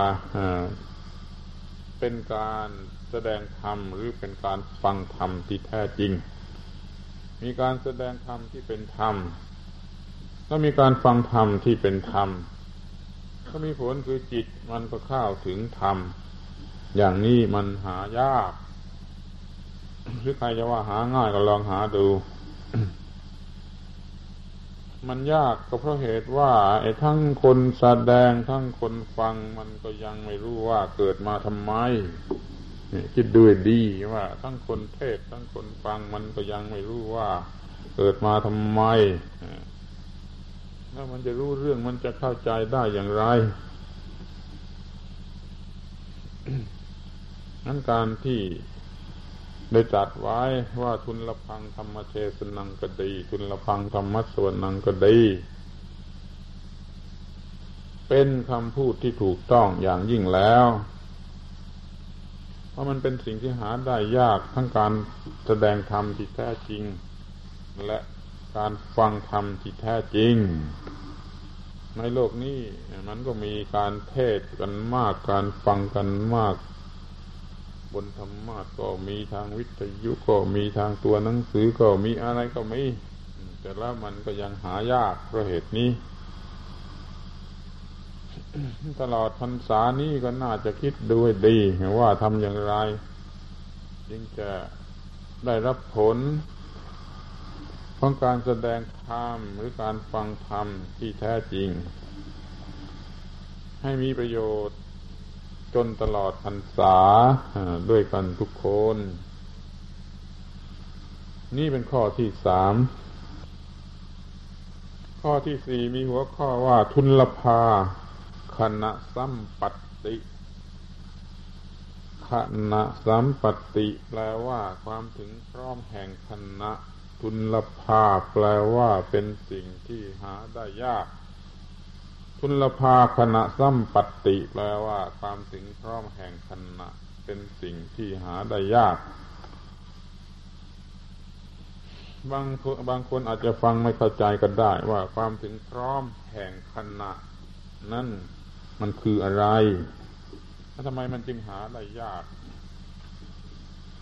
เป็นการแสดงธรรมหรือเป็นการฟังธรรมที่แท้จริงมีการแสดงธรรมที่เป็นธรรมแล้วมีการฟังธรรมที่เป็นธรรมก็มีผลคือจิตมันก็เข้าถึงธรรมอย่างนี้มันหายากหรือใครจะว่าหาง่ายก็ลองหาดู มันยากก็เพราะเหตุว่าไอ้ทั้งคนแสดงทั้งคนฟังมันก็ยังไม่รู้ว่าเกิดมาทำไมคิดด้วยดีว่าทั้งคนเทศทั้งคนฟังมันก็ยังไม่รู้ว่าเกิดมาทำไมแล้วมันจะรู้เรื่องมันจะเข้าใจได้อย่างไรนั้นการที่ได้จัดไว้ว่าทุลพังธรรมเทศนังก็ดีทุลพังธรรมสวนังก็ดีเป็นคำพูดที่ถูกต้องอย่างยิ่งแล้วเพราะมันเป็นสิ่งที่หาได้ยากทั้งการแสดงธรรมที่แท้จริงและการฟังธรรมที่แท้จริงในโลกนี้มันก็มีการเทศกันมากการฟังกันมาก บนธรรมะก็มีทางวิทยุก็มีทางตัวหนังสือก็มีอะไรก็มีแต่ละมันก็ยังหายากเพราะเหตุนี้ ตลอดพรรษานี้ก็น่าจะคิดด้วยดีว่าทำอย่างไรจึงจะได้รับผลของการแสดงธรรมหรือการฟังธรรมที่แท้จริงให้มีประโยชน์จนตลอดพรรษาด้วยกันทุกคนนี่เป็นข้อที่สามข้อที่สี่มีหัวข้อว่าทุลภาคณะสัมปัตติคณะสัมปัตติแปลว่าความถึงพร้อมแห่งคณะทุลภาแปลว่าเป็นสิ่งที่หาได้ยากทุลภาคณะสัมปัตติแปลว่าความถึงพร้อมแห่งคณะเป็นสิ่งที่หาได้ยากบางบางคนอาจจะฟังไม่เข้าใจกันได้ว่าความถึงพร้อมแห่งคณะนั่นมันคืออะไรทำไมมันจึงหาได้ยาก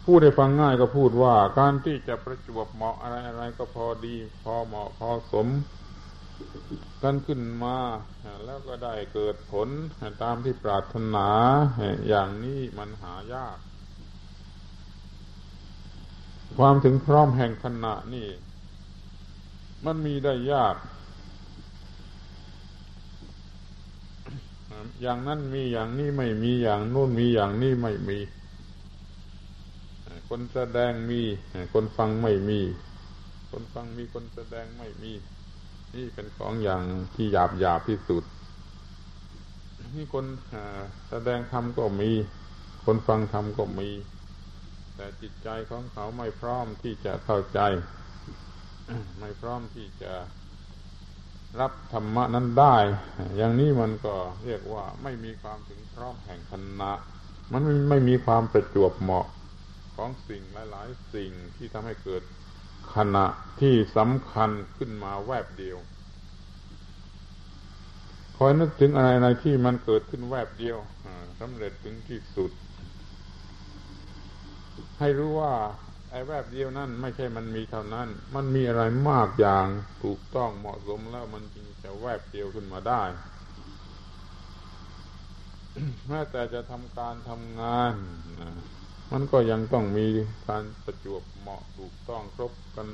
พูดให้ฟังง่ายก็พูดว่าการที่จะประจวบเหมาะอะไรอะไรก็พอดีพอเหมาะพอสมกันขึ้นมาแล้วก็ได้เกิดผลตามที่ปรารถนาอย่างนี้มันหายากความถึงพร้อมแห่งขณะนี่มันมีได้ยากอย่างนั้นมีอย่างนี้ไม่มีอย่างโน้นมีอย่างนี้ไม่มีคนแสดงมีคนฟังไม่มีคนฟังมีคนแสดงไม่มีนี่เป็นของอย่างที่หยาบหยาบที่สุดนี่คนแสดงธรรมก็มีคนฟังธรรมก็มีแต่จิตใจของเขาไม่พร้อมที่จะเข้าใจไม่พร้อมที่จะรับธรรมะนั้นได้อย่างนี้มันก็เรียกว่าไม่มีความถึงพร้อมแห่งคณะมันไม่มีความประจวบเหมาะของสิ่งหลายๆสิ่งที่ทำให้เกิดขณะที่สำคัญขึ้นมาแวบเดียวคอยนึกถึงอะไรในที่มันเกิดขึ้นแวบเดียวสำเร็จถึงที่สุดให้รู้ว่าไอ้แวบเดียวนั่นไม่ใช่มันมีเท่านั้นมันมีอะไรมากอย่างถูกต้องเหมาะสมแล้วมันจึงจะแวบเดียวขึ้นมาได้ แม้แต่จะทำการทำงานมันก็ยังต้องมีการประจวบเหมาะถูกต้องครบกัน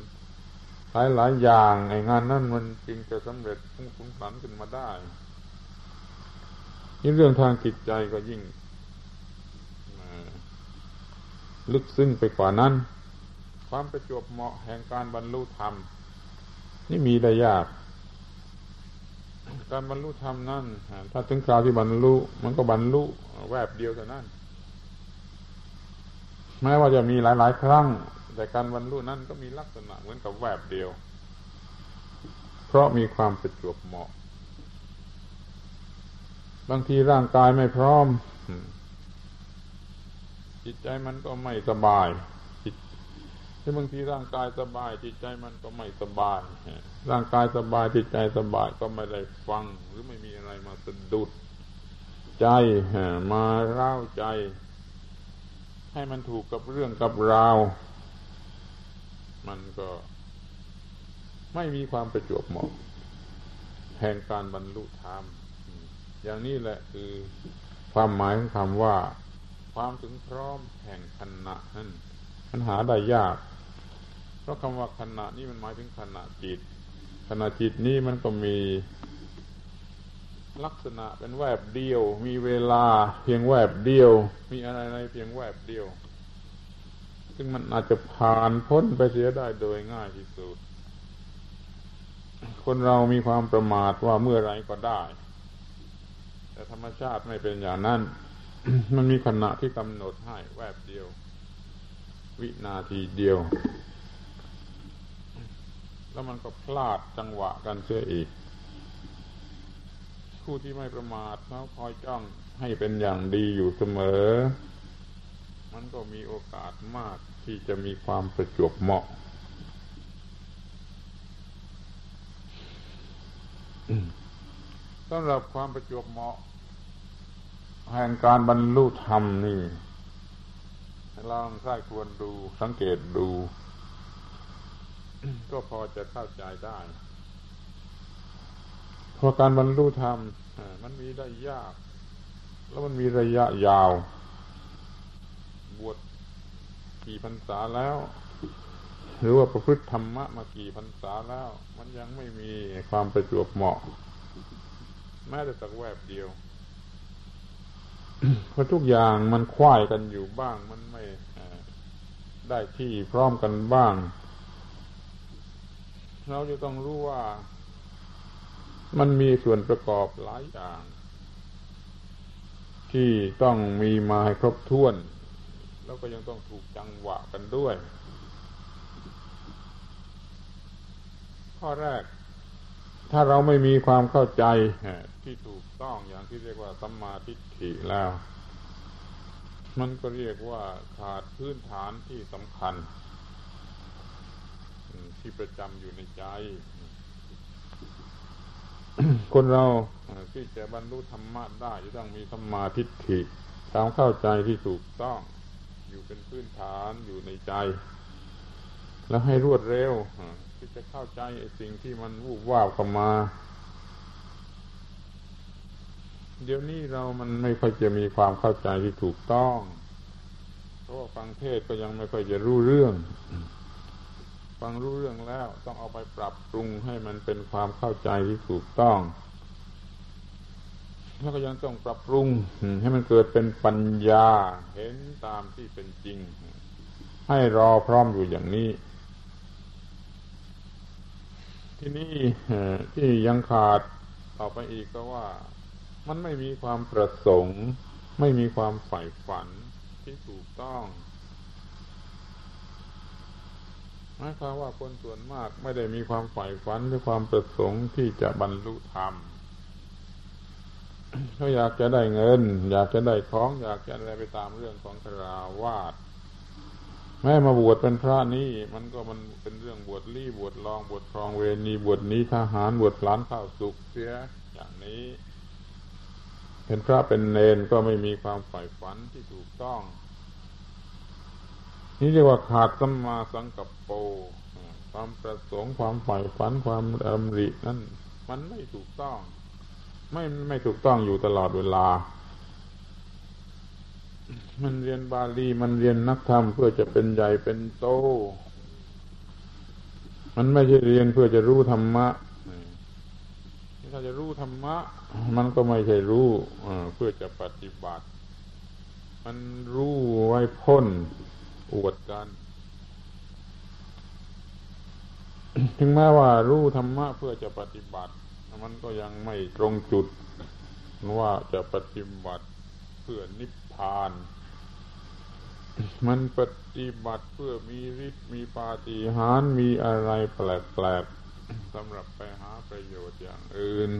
หลายหลายอย่างไอ้งานนั่นมันจึงจะสำเร็จพุ่งสูงสันขึ้นมาได้ยิ่งเรื่องทางจิตใจก็ยิ่งลึกซึ้งไปกว่านั้นความประจวบเหมาะแห่งการบรรลุธรรมนี่มีได้ยากการบรรลุธรรมนั่นถ้าถึงคราวที่บรรลุมันก็บรรลุแวบเดียวเท่านั้นแม้ว่าจะมีหลายๆครั้งแต่การบรรลุนั้นก็มีลักษณะเหมือนกับแวบเดียวเพราะมีความประจวบเหมาะบางทีร่างกายไม่พร้อมจิตใจมันก็ไม่สบายที่บางทีร่างกายสบายจิตใจมันก็ไม่สบายร่างกายสบายจิตใจสบายก็ไม่ได้ฟังหรือไม่มีอะไรมาสะดุดใจมาเร้าใจให้มันถูกกับเรื่องกับราวมันก็ไม่มีความประจวบเหมาะแห่งการบรรลุธรรมอย่างนี้แหละคือความหมายของคำว่าความถึงพร้อมแห่งขณะนั่นมันหาได้ยากเพราะคำว่าขณะนี้มันหมายถึงขณะจิตขณะจิตนี้มันก็มีลักษณะเป็นแวบเดียวมีเวลาเพียงแวบเดียวมีอะไรในเพียงแวบเดียวซึ่งมันอาจจะผ่านพ้นไปเสียได้โดยง่ายที่สุดคนเรามีความประมาทว่าเมื่อไรก็ได้แต่ธรรมชาติไม่เป็นอย่างนั้น มันมีขณะที่กำหนดให้แวบเดียววินาทีเดียวแล้วมันก็พลาดจังหวะกันเสียอีกผู้ที่ไม่ประมาทเขาคอยจ้องให้เป็นอย่างดีอยู่เสมอมันก็มีโอกาสมากที่จะมีความประจวบเหมาะ สำหรับความประจวบเหมาะแห่งการบรรลุธรรมนี่ ลองใคร่ควรดูสังเกตดู ก็พอจะเข้าใจได้เพราะการบรรลุธรรมมันมีได้ยากแล้วมันมีระยะยาวบวชกี่พรรษาแล้วหรือว่าประพฤติธรรมะมากี่พรรษาแล้วมันยังไม่มีความประจวบเหมาะแม้แต่สักแวบเดียว เพราะทุกอย่างมันคว้ายกันอยู่บ้างมันไม่ได้ที่พร้อมกันบ้างเราจะต้องรู้ว่ามันมีส่วนประกอบหลายอย่างที่ต้องมีมาให้ครบถ้วนแล้วก็ยังต้องถูกจังหวะกันด้วยข้อแรกถ้าเราไม่มีความเข้าใจที่ถูกต้องอย่างที่เรียกว่าสัมมาทิฏฐิแล้วมันก็เรียกว่าขาดพื้นฐานที่สำคัญที่ประจำอยู่ในใจ คนเราที่จะบรรลุธรรมะได้จะต้องมีสัมมาทิฏฐิความเข้าใจที่ถูกต้องอยู่เป็นพื้นฐานอยู่ในใจแล้วให้รวดเร็วที่จะเข้าใจสิ่งที่มันวูบวาบเข้ามาเดี๋ยวนี้เรามันไม่ค่อยจะมีความเข้าใจที่ถูกต้องเพราะฟังเทศก็ยังไม่ค่อยจะรู้เรื่องฟังรู้เรื่องแล้วต้องเอาไปปรับปรุงให้มันเป็นความเข้าใจที่ถูกต้องแล้วก็ยังต้องปรับปรุงให้มันเกิดเป็นปัญญาเห็นตามที่เป็นจริงให้รอพร้อมอยู่อย่างนี้ที่นี่ที่ยังขาดต่อไปอีกก็ว่ามันไม่มีความประสงค์ไม่มีความใฝ่ฝันที่ถูกต้องหมายความว่าคนส่วนมากไม่ได้มีความใฝ่ฝันหรือความประสงค์ที่จะบรรลุธรรมเขาอยากจะได้เงินอยากจะได้ของอยากจะอะไรไปตามเรื่องของคฤหัสถ์แม้มาบวชเป็นพระนี่มันก็มันเป็นเรื่องบวชลี่บวชลองบวชครองเวรนี่บวชนี้ทหารบวชหลานข้าวสุกเสียอย่างนี้เป็นพระเป็นเนนก็ไม่มีความใฝ่ฝันที่ถูกต้องนี่เรียกว่าขาดสัมมาสังกัปโปความประสงค์ความใฝ่ฝันความดำรินั้นมันไม่ถูกต้องไม่ไม่ถูกต้องอยู่ตลอดเวลามันเรียนบาลีมันเรียนนักธรรมเพื่อจะเป็นใหญ่เป็นโตมันไม่ใช่เรียนเพื่อจะรู้ธรรมะถ้าจะรู้ธรรมะมันก็ไม่ใช่รู้เพื่อจะปฏิบัติมันรู้ไว้พ้นอวดกันถึงแม้ว่ารู้ธรรมะเพื่อจะปฏิบัติมันก็ยังไม่ตรงจุดว่าจะปฏิบัติเพื่อนิพพานมันปฏิบัติเพื่อมีฤทธิ์มีปาฏิหาริย์มีอะไรแปลกๆสำหรับไปหาประโยชน์อย่างอื่น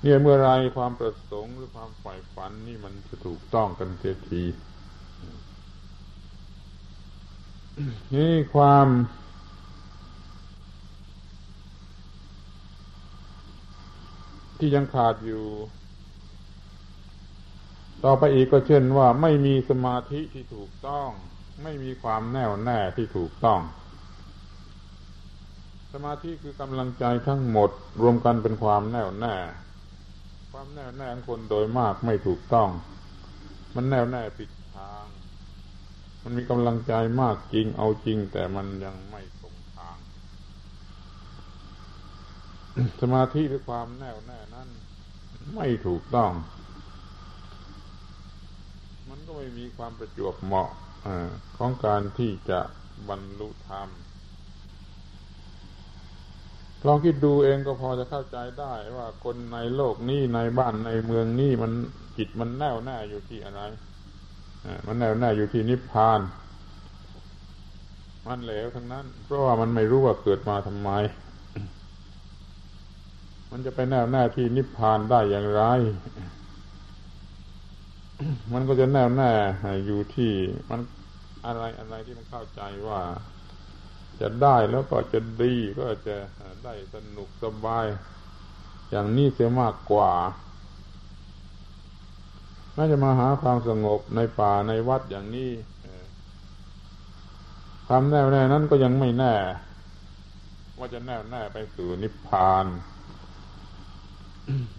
เนี่ยเมื่อไรความประสงค์หรือความใฝ่ฝันนี่มันจะถูกต้องกันเสียทีนี่ความที่ยังขาดอยู่ต่อไปอีกก็เช่นว่าไม่มีสมาธิที่ถูกต้องไม่มีความแน่วแน่ที่ถูกต้องสมาธิคือกำลังใจทั้งหมดรวมกันเป็นความแน่วแน่ความแน่วแน่ของคนโดยมากไม่ถูกต้องมันแน่วแน่ผิดทางมันมีกำลังใจมากจริงเอาจริงแต่มันยังไม่ตรงทาง สมาธิหรือความแน่วแน่นั้นไม่ถูกต้องมันก็ไม่มีความประจวบเหมาะของการที่จะบรรลุธรรมลองคิดดูเองก็พอจะเข้าใจได้ว่าคนในโลกนี้ในบ้านในเมืองนี้มันจิตมันแน่วแน่อยู่ที่อะไรมันแน่วแน่อยู่ที่นิพพานมันเหลวทั้งนั้นเพราะว่ามันไม่รู้ว่าเกิดมาทำไมมันจะไปแน่วแน่ที่นิพพานได้อย่างไรมันก็จะแน่วแน่อยู่ที่มันอะไรอะไรที่มันเข้าใจว่าจะได้แล้วก็จะดีก็จะได้สนุกสบายอย่างนี้เสียมากกว่า น่าจะมาหาความสงบในป่าในวัดอย่างนี้ความแน่วแน่นั้นก็ยังไม่แน่ว่าจะแน่วแน่ไปสู่นิพพาน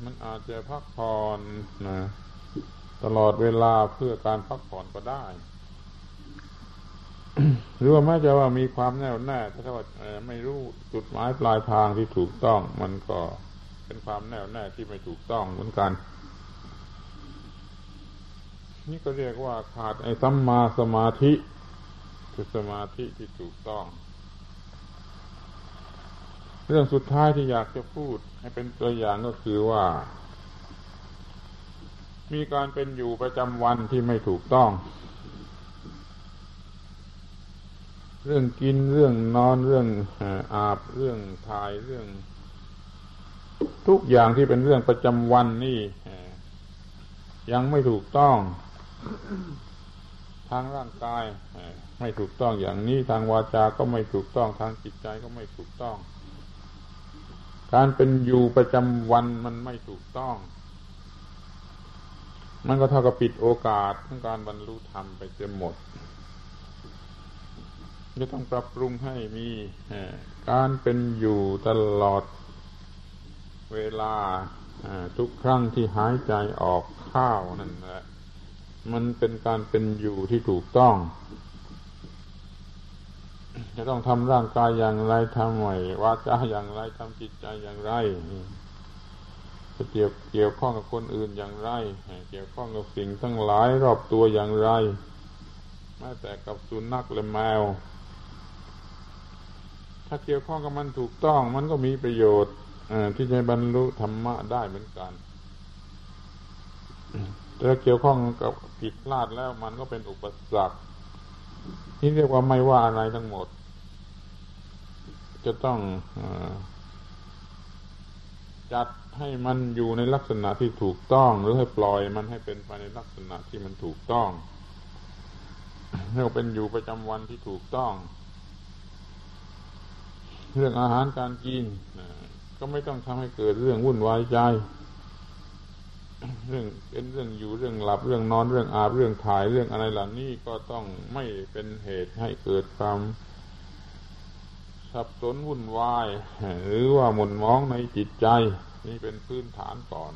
มันอาจจะพักผ่อนนะตลอดเวลาเพื่อการพักผ่อนก็ได้ หรือว่าแม้จะว่ามีความแน่วแน่ถ้าว่าไม่รู้จุดหมายปลายทางที่ถูกต้องมันก็เป็นความแน่วแน่ที่ไม่ถูกต้องเหมือนกันนี่ก็เรียกว่าขาดไอ้สัมมาสมาธิคือสมาธิที่ถูกต้องเรื่องสุดท้ายที่อยากจะพูดให้เป็นตัวอย่างก็คือว่ามีการเป็นอยู่ประจำวันที่ไม่ถูกต้องเรื่องกินเรื่องนอนเรื่องอาบเรื่องถ่ายเรื่องทุกอย่างที่เป็นเรื่องประจำวันนี่ยังไม่ถูกต้องทางร่างกายไม่ถูกต้องอย่างนี้ทางวาจาก็ไม่ถูกต้องทางจิตใจก็ไม่ถูกต้องการเป็นอยู่ประจำวันมันไม่ถูกต้องมันก็เท่ากับปิดโอกาสของการบรรลุธรรมไปเสียหมดจะต้องปรับปรุงให้มีการเป็นอยู่ตลอดเวลาทุกครั้งที่หายใจออกเข้านั่นแหละมันเป็นการเป็นอยู่ที่ถูกต้องจะต้องทำร่างกายอย่างไรทำไหววาจาอย่างไรทำจิตใจอย่างไรจะเกี่ยวเกี่ยวข้องกับคนอื่นอย่างไรเกี่ยวข้องกับสิ่งทั้งหลายรอบตัวอย่างไรแม้แต่กับสุนัขและแมวถ้าเกี่ยวข้องกับมันถูกต้องมันก็มีประโยชน์ที่จะบรรลุธรรมะได้เหมือนกันถ้าเกี่ยวข้องกับผิดพลาดแล้วมันก็เป็นอุปสรรคนี่เรียกว่าไม่ว่าอะไรทั้งหมดจะต้องจัดให้มันอยู่ในลักษณะที่ถูกต้องหรือให้ปล่อยมันให้เป็นไปในลักษณะที่มันถูกต้องให้เป็นอยู่ประจำวันที่ถูกต้องเรื่องอาหารการกินก็ไม่ต้องทำให้เกิดเรื่องวุ่นวายใจเรื่องเป็นเรื่องอยู่เรื่องหลับเรื่องนอนเรื่องอาบเรื่องถ่ายเรื่องอะไรเหล่านี้ก็ต้องไม่เป็นเหตุให้เกิดความสับสนวุ่นวายหรือว่าหม่นหมองในจิตใจนี่เป็นพื้นฐานก่อน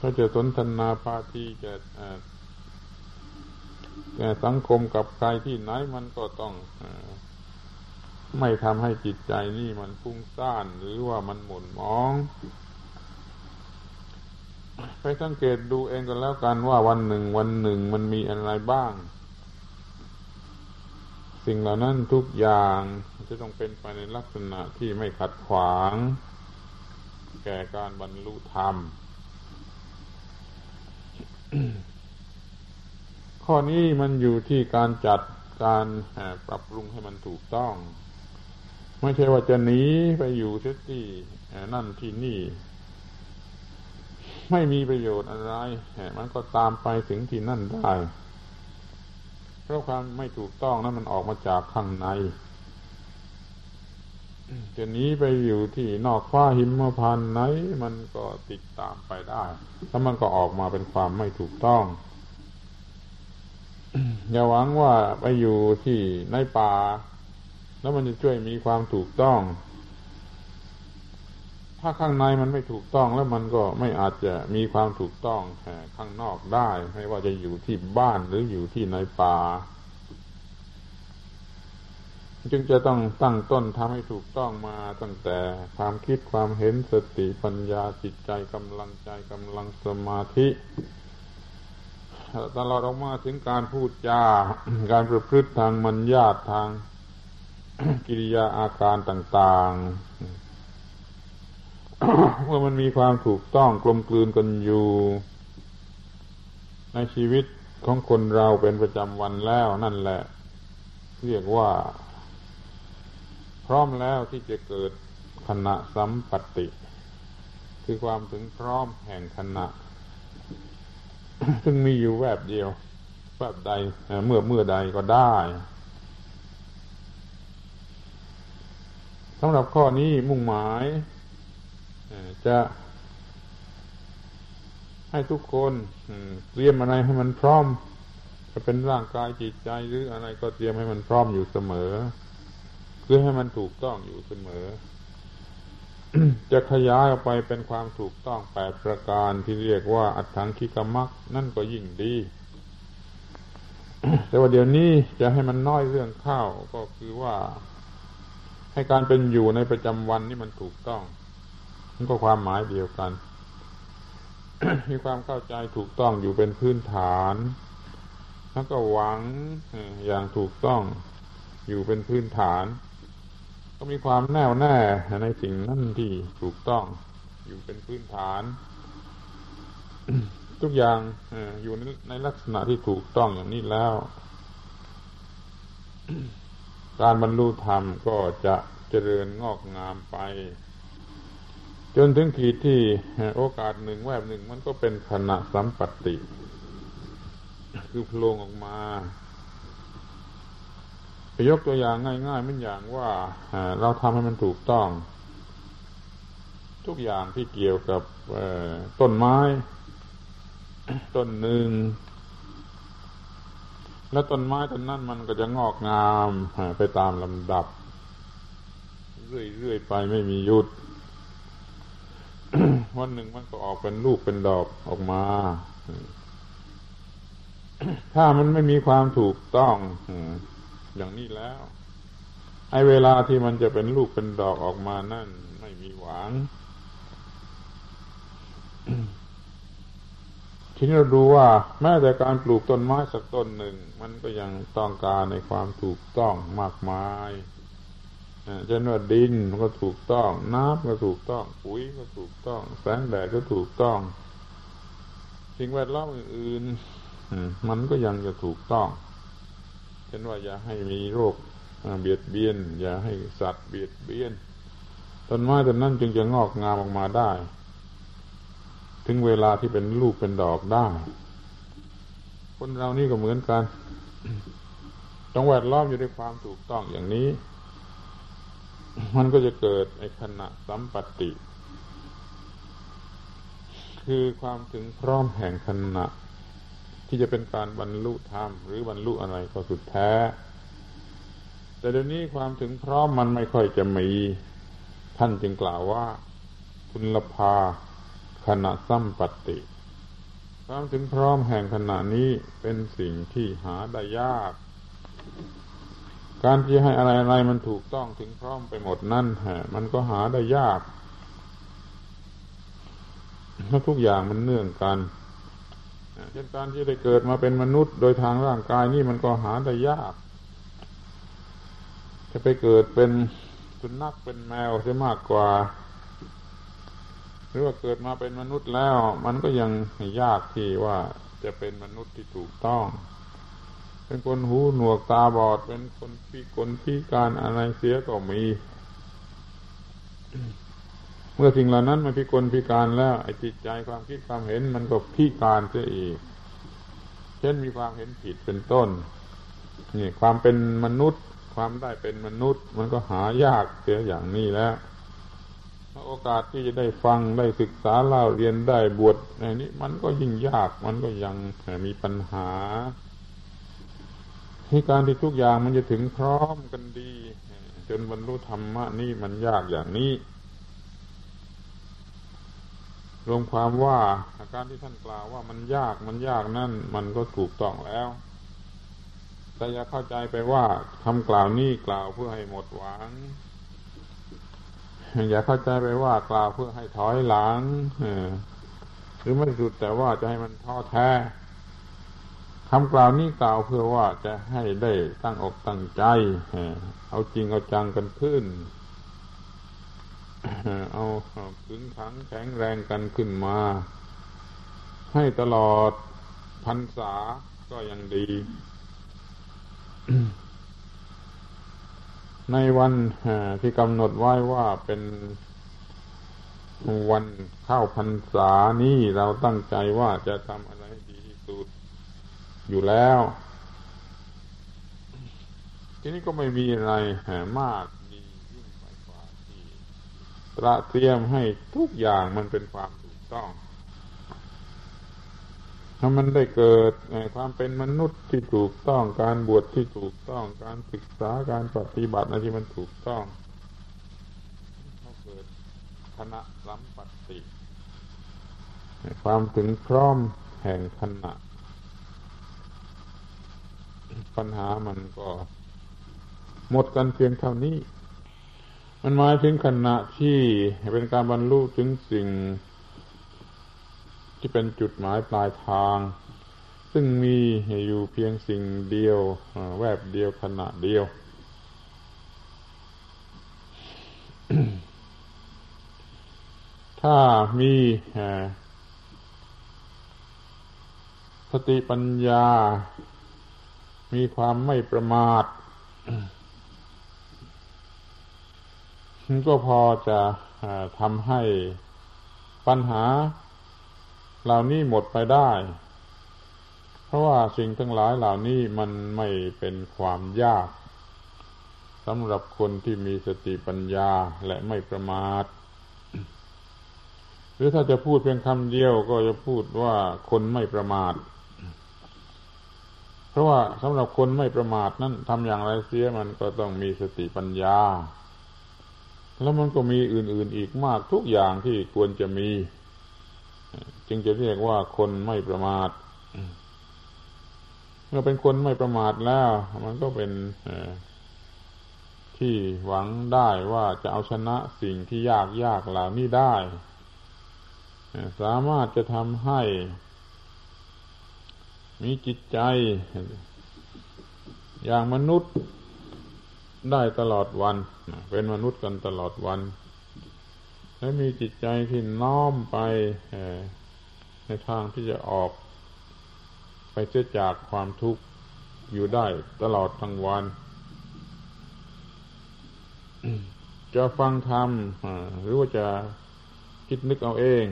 ถ้าจะสนทนาปาฏิจะสังคมกับใครที่ไหนมันก็ต้องไม่ทำให้จิตใจนี่มันฟุ้งซ่านหรือว่ามันหม่นหมองไปสังเกตดูเองกันแล้วกันว่าวันหนึ่งวันหนึ่งมันมีอะไรบ้างสิ่งเหล่านั้นทุกอย่างจะต้องเป็นไปในลักษณะที่ไม่ขัดขวางแก่การบรรลุธรรม ข้อนี้มันอยู่ที่การจัดการปรับปรุงให้มันถูกต้องไม่ใช่ว่าจะหนีไปอยู่ที่นั่นที่นี่ไม่มีประโยชน์อะไรมันก็ตามไปถึงที่นั่นได้เพราะความไม่ถูกต้องนั้นมันออกมาจากข้างในจะหนีไปอยู่ที่นอกฟ้าหิมพานต์ไหนมันก็ติดตามไปได้แล้วมันก็ออกมาเป็นความไม่ถูกต้อง อย่าหวังว่าไปอยู่ที่ในป่าแล้วมันจะช่วยมีความถูกต้องถ้าข้างในมันไม่ถูกต้องแล้วมันก็ไม่อาจจะมีความถูกต้องข้างนอกได้ไม่ว่าจะอยู่ที่บ้านหรืออยู่ที่ในป่าจึงจะต้องตั้งต้นทำให้ถูกต้องมาตั้งแต่ความคิดความเห็นสติปัญญาจิตใจกำลังใจกำลังสมาธิตลอดออกมาถึงการพูดจาการประพฤติทางมัญญาตทางกิริยาอาการต่างๆเมื่อมันมีความถูกต้องกลมกลืนกันอยู่ในชีวิตของคนเราเป็นประจำวันแล้วนั่นแหละเรียกว่าพร้อมแล้วที่จะเกิดขณะสัมปติคือความถึงพร้อมแห่งขณะ ซึ่งมีอยู่แวบเดียวแวบใดเมื่อเมื่อใดก็ได้สำหรับข้อนี้มุ่งหมายจะ ให้ทุกคนเตรียมอะไรให้มันพร้อมจะเป็นร่างกายจิตใจหรืออะไรก็เตรียมให้มันพร้อมอยู่เสมอเพื่อให้มันถูกต้องอยู่เสมอ จะขยายออกไปเป็นความถูกต้องแปดประการที่เรียกว่าอัตถังคิกมัคนั่นก็ยิ่งดี แต่ว่าเดี๋ยวนี้จะให้มันน้อยเรื่องข้าวก็คือว่าให้การเป็นอยู่ในประจำวันนี่มันถูกต้องนั่นก็ความหมายเดียวกัน มีความเข้าใจถูกต้องอยู่เป็นพื้นฐานแล้วก็หวังอย่างถูกต้องอยู่เป็นพื้นฐานก็มีความแน่วแน่ในสิ่งนั้นที่ถูกต้องอยู่เป็นพื้นฐาน ทุกอย่างอยู่ในลักษณะที่ถูกต้องอย่างนี้แล้ว การบรรลุธรรมก็จะเจริญงอกงามไปจนถึงขีดที่โอกาสหนึ่งแวบหนึ่งมันก็เป็นขณะสัมปัตติคือโผล่ออกมายกตัวอย่างง่ายๆมันอย่างว่าเราทำให้มันถูกต้องทุกอย่างที่เกี่ยวกับต้นไม้ต้นหนึ่งแล้วต้นไม้ต้นนั้นมันก็จะงอกงามไปตามลำดับเรื่อยๆไปไม่มีหยุด วันหนึ่งมันก็ออกเป็นลูกเป็นดอกออกมาถ้ามันไม่มีความถูกต้องอย่างนี้แล้วไอ้เวลาที่มันจะเป็นลูกเป็นดอกออกมานั่นไม่มีหวัง ทีนี้เราดูว่าแม้แต่การปลูกต้นไม้สักต้นหนึ่งมันก็ยังต้องการในความถูกต้องมากมายเช่นว่าดินมันก็ถูกต้องน้ำก็ถูกต้องปุ๋ยก็ถูกต้องแสงแดดก็ถูกต้องสิ่งแวดล้อมอื่นๆมันก็ยังจะถูกต้องเช่นว่าอย่าให้มีโรคเบียดเบียนอย่าให้สัตว์เบียดเบียนต้นไม้ต้นนั้นจึงจะงอกงามออกมาได้ถึงเวลาที่เป็นลูกเป็นดอกได้คนเรานี่ก็เหมือนกันต้องแวดล้อมอยู่ในความถูกต้องอย่างนี้มันก็จะเกิดไอ้ขณะสัมปัตติคือความถึงพร้อมแห่งขณะที่จะเป็นการบรรลุธรรมหรือบรรลุอะไรก็สุดแท้แต่เดี๋ยวนี้ความถึงพร้อมมันไม่ค่อยจะมีท่านจึงกล่าวว่าคุณลภาขณะสัมปัตติความถึงพร้อมแห่งขณะนี้เป็นสิ่งที่หาได้ยากการที่ให้อะไรๆมันถูกต้องถึงพร้อมไปหมดนั่นฮะมันก็หาได้ยากเพราะทุกอย่างมันเนื่องกันเช่นการที่ได้เกิดมาเป็นมนุษย์โดยทางร่างกายนี่มันก็หาได้ยากจะไปเกิดเป็นสุนัขเป็นแมวจะมากกว่าหรือว่าเกิดมาเป็นมนุษย์แล้วมันก็ยังยากที่ว่าจะเป็นมนุษย์ที่ถูกต้องเป็นคนหูหนวกตาบอดเป็นคนพิกลพิการอะไรเสียก็มี เมื่อสิ่งเหล่านั้นมันพิกลพิการแล้วไอ้จิตใจความคิดความเห็นมันก็พิการเสียอีกเช่นมีความเห็นผิดเป็นต้นนี่ความเป็นมนุษย์ความได้เป็นมนุษย์มันก็หายากเสียอย่างนี้แล้วโอกาสที่จะได้ฟังได้ศึกษาเล่าเรียนได้บวชในนี้มันก็ยิ่งยากมันก็ยังมีปัญหาที่การที่ทุกอย่างมันจะถึงพร้อมกันดีจนบรรลุธรรมะนี่มันยากอย่างนี้รวมความว่าอาการที่ท่านกล่าวว่ามันยากมันยากนั่นมันก็ถูกต้องแล้วแต่อย่าเข้าใจไปว่าคำกล่าวนี้กล่าวเพื่อให้หมดหวังอย่าเข้าใจไปว่ากล่าวเพื่อให้ถอยหลังหรือไม่สุดแต่ว่าจะให้มันท้อแท้คำกล่าวนี้กล่าวเพื่อว่าจะให้ได้ตั้งอกตั้งใจเอาจริงเอาจังกันขึ้นเอาขึงขังแข็งแรงกันขึ้นมาให้ตลอดพรรษาก็ยังดี ในวันที่กำหนดไว้ว่าเป็นวันเข้าพรรษานี้เราตั้งใจว่าจะทำอะไรดีที่สุดอยู่แล้วทีนี้ก็ไม่มีอะไรมากระเตรียมให้ทุกอย่างมันเป็นความถูกต้อง ถ้ามันได้เกิดความเป็นมนุษย์ที่ถูกต้องการบวชที่ถูกต้องการศึกษาการปฏิบัติอะไรที่มันถูกต้องเขาเกิดธนะสัมปติความถึงพร้อมแห่งธนะปัญหามันก็หมดกันเพียงเท่านี้มันหมายถึงขณะที่เป็นการบรรลุถึงสิ่งที่เป็นจุดหมายปลายทางซึ่งมีอยู่เพียงสิ่งเดียวแวบเดียวขณะเดียว ถ้ามีสติปัญญามีความไม่ประมาท ก็พอจะทำให้ปัญหาเหล่านี้หมดไปได้เพราะว่าสิ่งทั้งหลายเหล่านี้มันไม่เป็นความยากสำหรับคนที่มีสติปัญญาและไม่ประมาทหรือถ้าจะพูดเพียงคำเดียวก็จะพูดว่าคนไม่ประมาทเพราะว่าสำหรับคนไม่ประมาทนั้นทำอย่างไรเสียมันก็ต้องมีสติปัญญาแล้วมันก็มีอื่นๆอีกมากทุกอย่างที่ควรจะมีจึงจะเรียกว่าคนไม่ประมาทเมื่อเป็นคนไม่ประมาทแล้วมันก็เป็นที่หวังได้ว่าจะเอาชนะสิ่งที่ยากยากเหล่านี้ได้สามารถจะทำให้มีจิตใจอย่างมนุษย์ได้ตลอดวันเป็นมนุษย์กันตลอดวันและมีจิตใจที่น้อมไปในทางที่จะออกไปเสียจากความทุกข์อยู่ได้ตลอดทั้งวัน จะฟังธรรมหรือว่าจะคิดนึกเอาเอง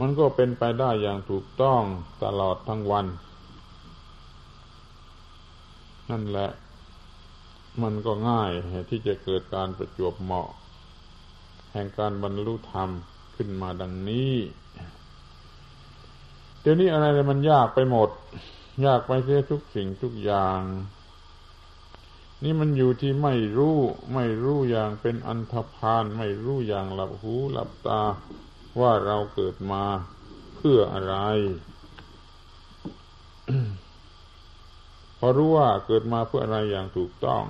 มันก็เป็นไปได้อย่างถูกต้องตลอดทั้งวันนั่นแหละมันก็ง่ายที่จะเกิดการประจวบเหมาะแห่งการบรรลุธรรมขึ้นมาดังนี้เดี๋ยวนี้อะไรมันยากไปหมดยากไปเสียทุกสิ่งทุกอย่างนี่มันอยู่ที่ไม่รู้ไม่รู้อย่างเป็นอันธพาลไม่รู้อย่างหลับหูหลับตาว่าเราเกิดมาเพื่ออะไร พอรู้ว่าเกิดมาเพื่ออะไรอย่างถูกต้อง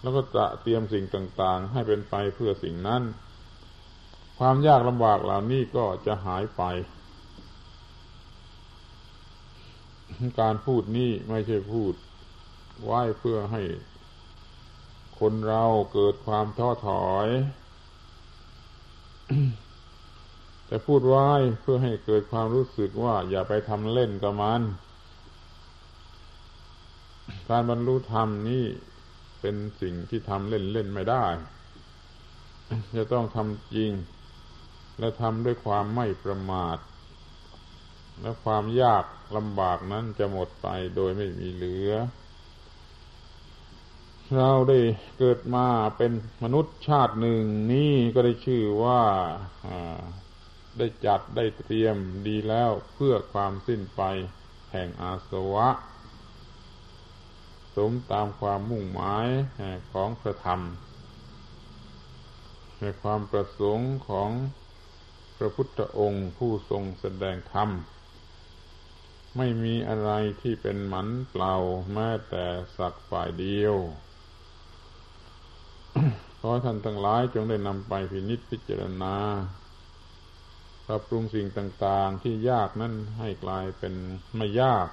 แล้วก็จะเตรียมสิ่งต่างๆให้เป็นไปเพื่อสิ่งนั้นความยากลำบากเหล่านี้ก็จะหายไปการพูดนี้ไม่ใช่พูดไว้เพื่อให้คนเราเกิดความท้อถอย แต่พูดไว้เพื่อให้เกิดความรู้สึกว่าอย่าไปทำเล่นกับมันการบรรลุธรรมนี้เป็นสิ่งที่ทำเล่นๆไม่ได้จะต้องทำจริงและทำด้วยความไม่ประมาทและความยากลำบากนั้นจะหมดไปโดยไม่มีเหลือเราได้เกิดมาเป็นมนุษย์ชาติหนึ่งนี่ก็ได้ชื่อว่าได้จัดได้เตรียมดีแล้วเพื่อความสิ้นไปแห่งอาสวะสมตามความมุ่งหมายของพระธรรมในความประสงค์ของพระพุทธองค์ผู้ทรงแสดงธรรมไม่มีอะไรที่เป็นหมันเปล่าแม้แต่สักฝ่ายเดียว ขอท่านทั้งหลายจงได้นำไปพินิจพิจารณาปรับปรุงสิ่งต่างๆที่ยากนั้นให้กลายเป็นไม่ยาก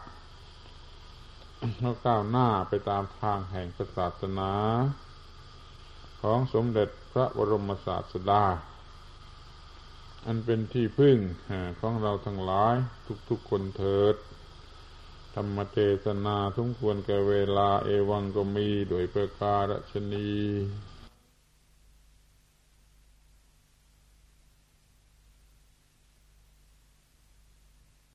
เราก้าวหน้าไปตามทางแห่งศาสนาของสมเด็จพระบรมศาสดาอันเป็นที่พึ่งของเราทั้งหลายทุกๆคนเถิดธรรมเทศนาสมควรแก่เวลาเอวังก็มีโดยประการฉะนี้